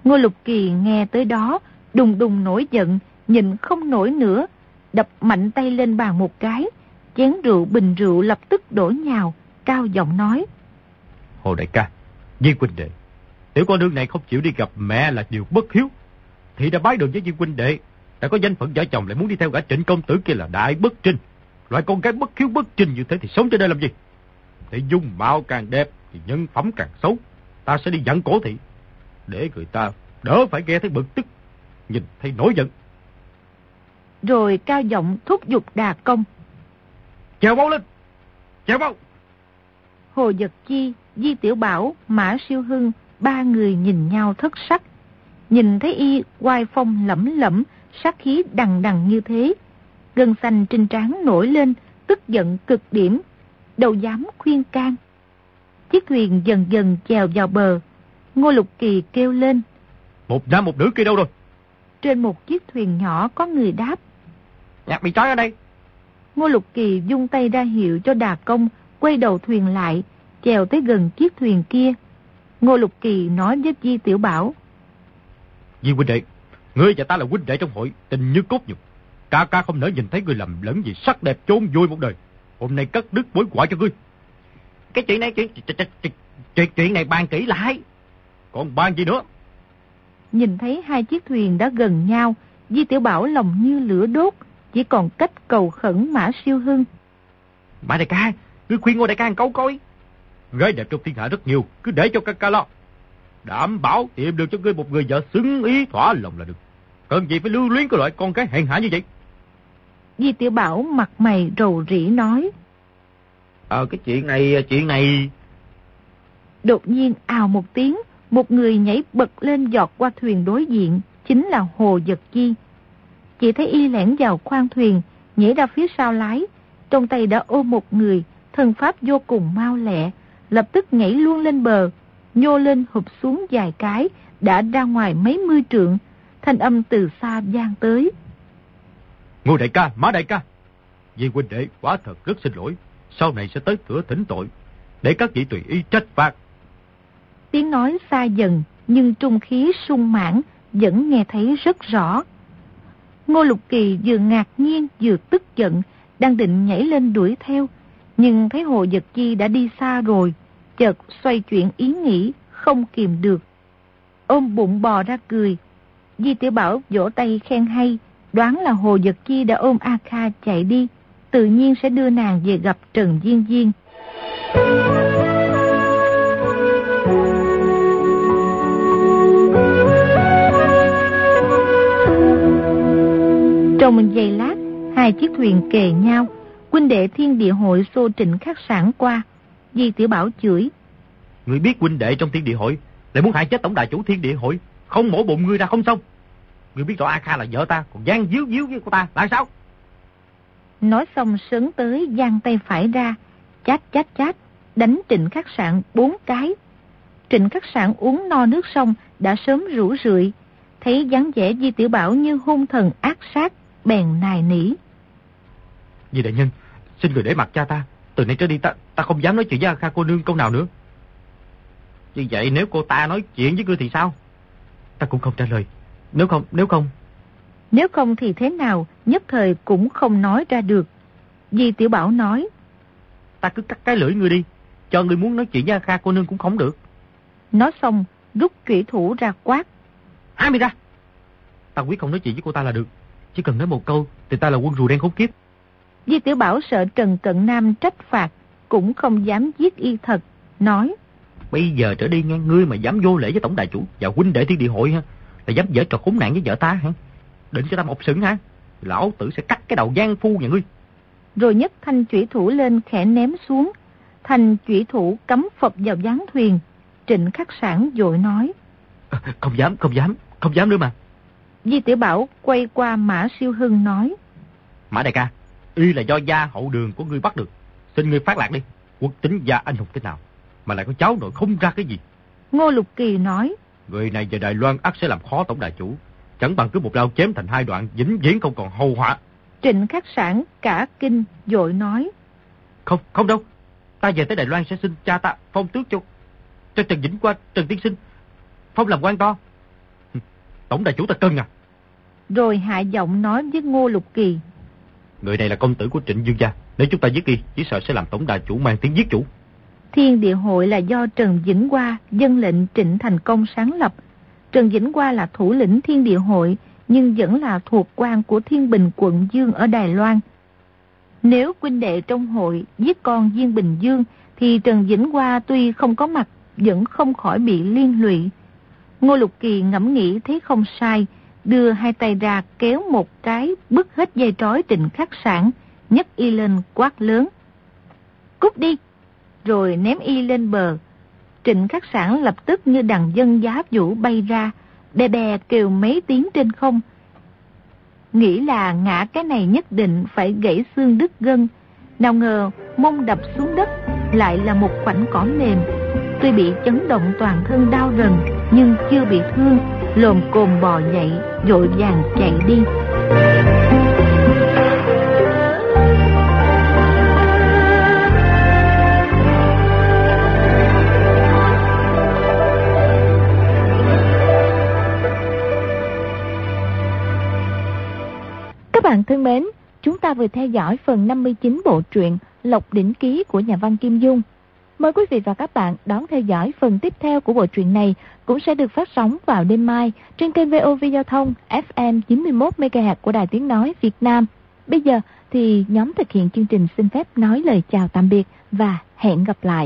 Ngô Lục Kỳ nghe tới đó đùng đùng nổi giận, nhịn không nổi nữa, đập mạnh tay lên bàn một cái, chén rượu bình rượu lập tức đổ nhào, cao giọng nói: Hồ đại ca, Diên huynh đệ, tiểu cô nương này không chịu đi gặp mẹ là điều bất hiếu. Thì đã bái đường với Diên huynh đệ, đã có danh phận vợ chồng lại muốn đi theo gã Trịnh công tử kia là đại bất trinh. Loại con gái bất hiếu bất trinh như thế thì sống trên đây làm gì? Thì dung mạo càng đẹp thì nhân phẩm càng xấu. Ta sẽ đi dặn cổ thị, để người ta đỡ phải nghe thấy bực tức, nhìn thấy nổi giận. Rồi cao giọng thúc giục đà công: Chèo mau lên, chèo mau! Hồ Dật Chi, Di Tiểu Bảo, Mã Siêu Hưng, ba người nhìn nhau thất sắc. Nhìn thấy y oai phong lẫm lẫm, sát khí đằng đằng như thế, gân xanh trên trán nổi lên, tức giận cực điểm, đâu dám khuyên can. Chiếc thuyền dần dần chèo vào bờ. Ngô Lục Kỳ kêu lên: Một nam một nữ kia đâu rồi? Trên một chiếc thuyền nhỏ có người đáp: Nhạc bị trói ở đây. Ngô Lục Kỳ vung tay ra hiệu cho đà công quay đầu thuyền lại, chèo tới gần chiếc thuyền kia. Ngô Lục Kỳ nói với Di Tiểu Bảo: Di huynh đệ, ngươi và ta là huynh đệ trong hội, tình như cốt nhục. Ca ca không nỡ nhìn thấy ngươi lầm lẫn vì sắc đẹp chốn vui một đời. Hôm nay cắt đứt mối quả cho ngươi. Cái chuyện này, chuyện này bàn kỹ lại, còn bàn gì nữa? Nhìn thấy hai chiếc thuyền đã gần nhau, Di Tiểu Bảo lòng như lửa đốt, chỉ còn cách cầu khẩn Mã Siêu Hưng: Mã đại ca, cứ khuyên Ngô đại ca một câu coi. Gái đẹp trong thiên hạ rất nhiều, cứ để cho ca ca lo. Đảm bảo tìm được cho ngươi một người vợ xứng ý thỏa lòng là được. Cần gì phải lưu luyến cái loại con cái hèn hạ như vậy? Di Tiểu Bảo mặt mày rầu rĩ nói: Cái chuyện này... Đột nhiên ào một tiếng, một người nhảy bật lên giọt qua thuyền đối diện, chính là Hồ Dật Chi. Chỉ thấy y lẻn vào khoang thuyền, nhảy ra phía sau lái, trong tay đã ôm một người, thân pháp vô cùng mau lẹ, lập tức nhảy luôn lên bờ, nhô lên hụp xuống vài cái, đã ra ngoài mấy mươi trượng. Thanh âm từ xa vang tới: Ngô đại ca, Mã đại ca, vì huynh đệ quả thật rất xin lỗi, sau này sẽ tới cửa thỉnh tội, để các vị tùy ý trách phạt. Tiếng nói xa dần nhưng trung khí sung mãn, vẫn nghe thấy rất rõ. Ngô Lục Kỳ vừa ngạc nhiên vừa tức giận, đang định nhảy lên đuổi theo, nhưng thấy Hồ Dật Chi đã đi xa rồi, chợt xoay chuyển ý nghĩ, không kìm được, ôm bụng bò ra cười. Di Tiểu Bảo vỗ tay khen hay, đoán là Hồ Dật Chi đã ôm A Kha chạy đi, tự nhiên sẽ đưa nàng về gặp Trần Diên Diên. Trong giây lát, hai chiếc thuyền kề nhau, huynh đệ Thiên Địa Hội xô Trịnh Khắc Sảng qua. Di Tiểu Bảo chửi: Ngươi biết huynh đệ trong Thiên Địa Hội, lại muốn hại chết tổng đà chủ Thiên Địa Hội, không mổ bụng ngươi ra không xong. Ngươi biết rõ A Kha là vợ ta, còn gian díu díu với cô ta là sao? Nói xong sớm tới giang tay phải ra, chát chát chát, đánh Trịnh Khắc Sảng 4 cái. Trịnh Khắc Sảng uống no nước xong đã sớm rũ rượi, thấy dáng vẻ Di Tiểu Bảo như hung thần ác sát, bèn nài nỉ: Vì đại nhân, xin người để mặt cha ta, từ nay trở đi ta không dám nói chuyện với A Kha cô nương câu nào nữa. Như vậy nếu cô ta nói chuyện với ngươi thì sao? Ta cũng không trả lời. Nếu không thì thế nào, nhất thời cũng không nói ra được. Di Tiểu Bảo nói: Ta cứ cắt cái lưỡi ngươi đi, cho ngươi muốn nói chuyện với A Kha cô nương cũng không được. Nói xong, rút chủy thủ ra quát: Há miệng ra! Ta quyết không nói chuyện với cô ta là được, chỉ cần nói một câu thì ta là quân rùa đen khốn kiếp. Di Tiểu Bảo sợ Trần Cận Nam trách phạt, cũng không dám giết y thật, nói: Bây giờ trở đi nghe, ngươi mà dám vô lễ với tổng đại chủ và huynh đệ Thiên Địa Hội ha, là dám giở trò khốn nạn với vợ ta hả? Định cho ta một sừng hả? Lão tử sẽ cắt cái đầu gian phu nhà ngươi. Rồi nhấc thanh chủy thủ lên khẽ ném xuống, thanh chủy thủ cắm phập vào dáng thuyền. Trịnh Khắc Sảng vội nói: Không dám nữa mà. Di Tiểu Bảo quay qua Mã Siêu Hưng nói: Mã đại ca, y là do gia hậu đường của ngươi bắt được, xin ngươi phát lạc đi. Quốc tính gia anh hùng thế nào mà lại có cháu nội không ra cái gì? Ngô Lục Kỳ nói: Người này về Đài Loan ắt sẽ làm khó tổng đại chủ, chẳng bằng cứ một đao chém thành hai đoạn, vĩnh viễn không còn hậu họa. Trịnh Khắc Sảng cả kinh vội nói: Không đâu, ta về tới Đài Loan sẽ xin cha ta phong tước cho Trần Vĩnh Hoa, Trần Tiến Sinh, phong làm quan to. Tổng đại chủ ta cưng à. Rồi hạ giọng nói với Ngô Lục Kỳ: Người này là công tử của Trịnh Dương gia, nếu chúng ta giết đi, chỉ sợ sẽ làm tổng đà chủ mang tiếng giết chủ. Thiên Địa Hội là do Trần Vĩnh Hoa dân lệnh Trịnh Thành Công sáng lập. Trần Vĩnh Hoa là thủ lĩnh Thiên Địa Hội, nhưng vẫn là thuộc quan của Thiên Bình quận Dương ở Đài Loan. Nếu huynh đệ trong hội giết con Diên Bình Dương, thì Trần Vĩnh Hoa tuy không có mặt, vẫn không khỏi bị liên lụy. Ngô Lục Kỳ ngẫm nghĩ thấy không sai, đưa hai tay ra kéo một cái, bứt hết dây trói Trịnh Khắc Sảng, nhấc y lên quát lớn: Cút đi! Rồi ném y lên bờ. Trịnh Khắc Sảng lập tức như đàn dân giá vũ bay ra, đè đè kêu mấy tiếng trên không. Nghĩ là ngã cái này nhất định phải gãy xương đứt gân, nào ngờ mông đập xuống đất, lại là một khoảnh cỏ mềm. Tuy bị chấn động toàn thân đau rần, nhưng chưa bị thương, lồm cồm bò dậy, vội vàng chạy đi. Các bạn thân mến, chúng ta vừa theo dõi phần 59 bộ truyện Lộc Đỉnh Ký của nhà văn Kim Dung. Mời quý vị và các bạn đón theo dõi phần tiếp theo của bộ truyện này, cũng sẽ được phát sóng vào đêm mai trên kênh VOV Giao thông FM 91MHz của Đài Tiếng Nói Việt Nam. Bây giờ thì nhóm thực hiện chương trình xin phép nói lời chào tạm biệt và hẹn gặp lại.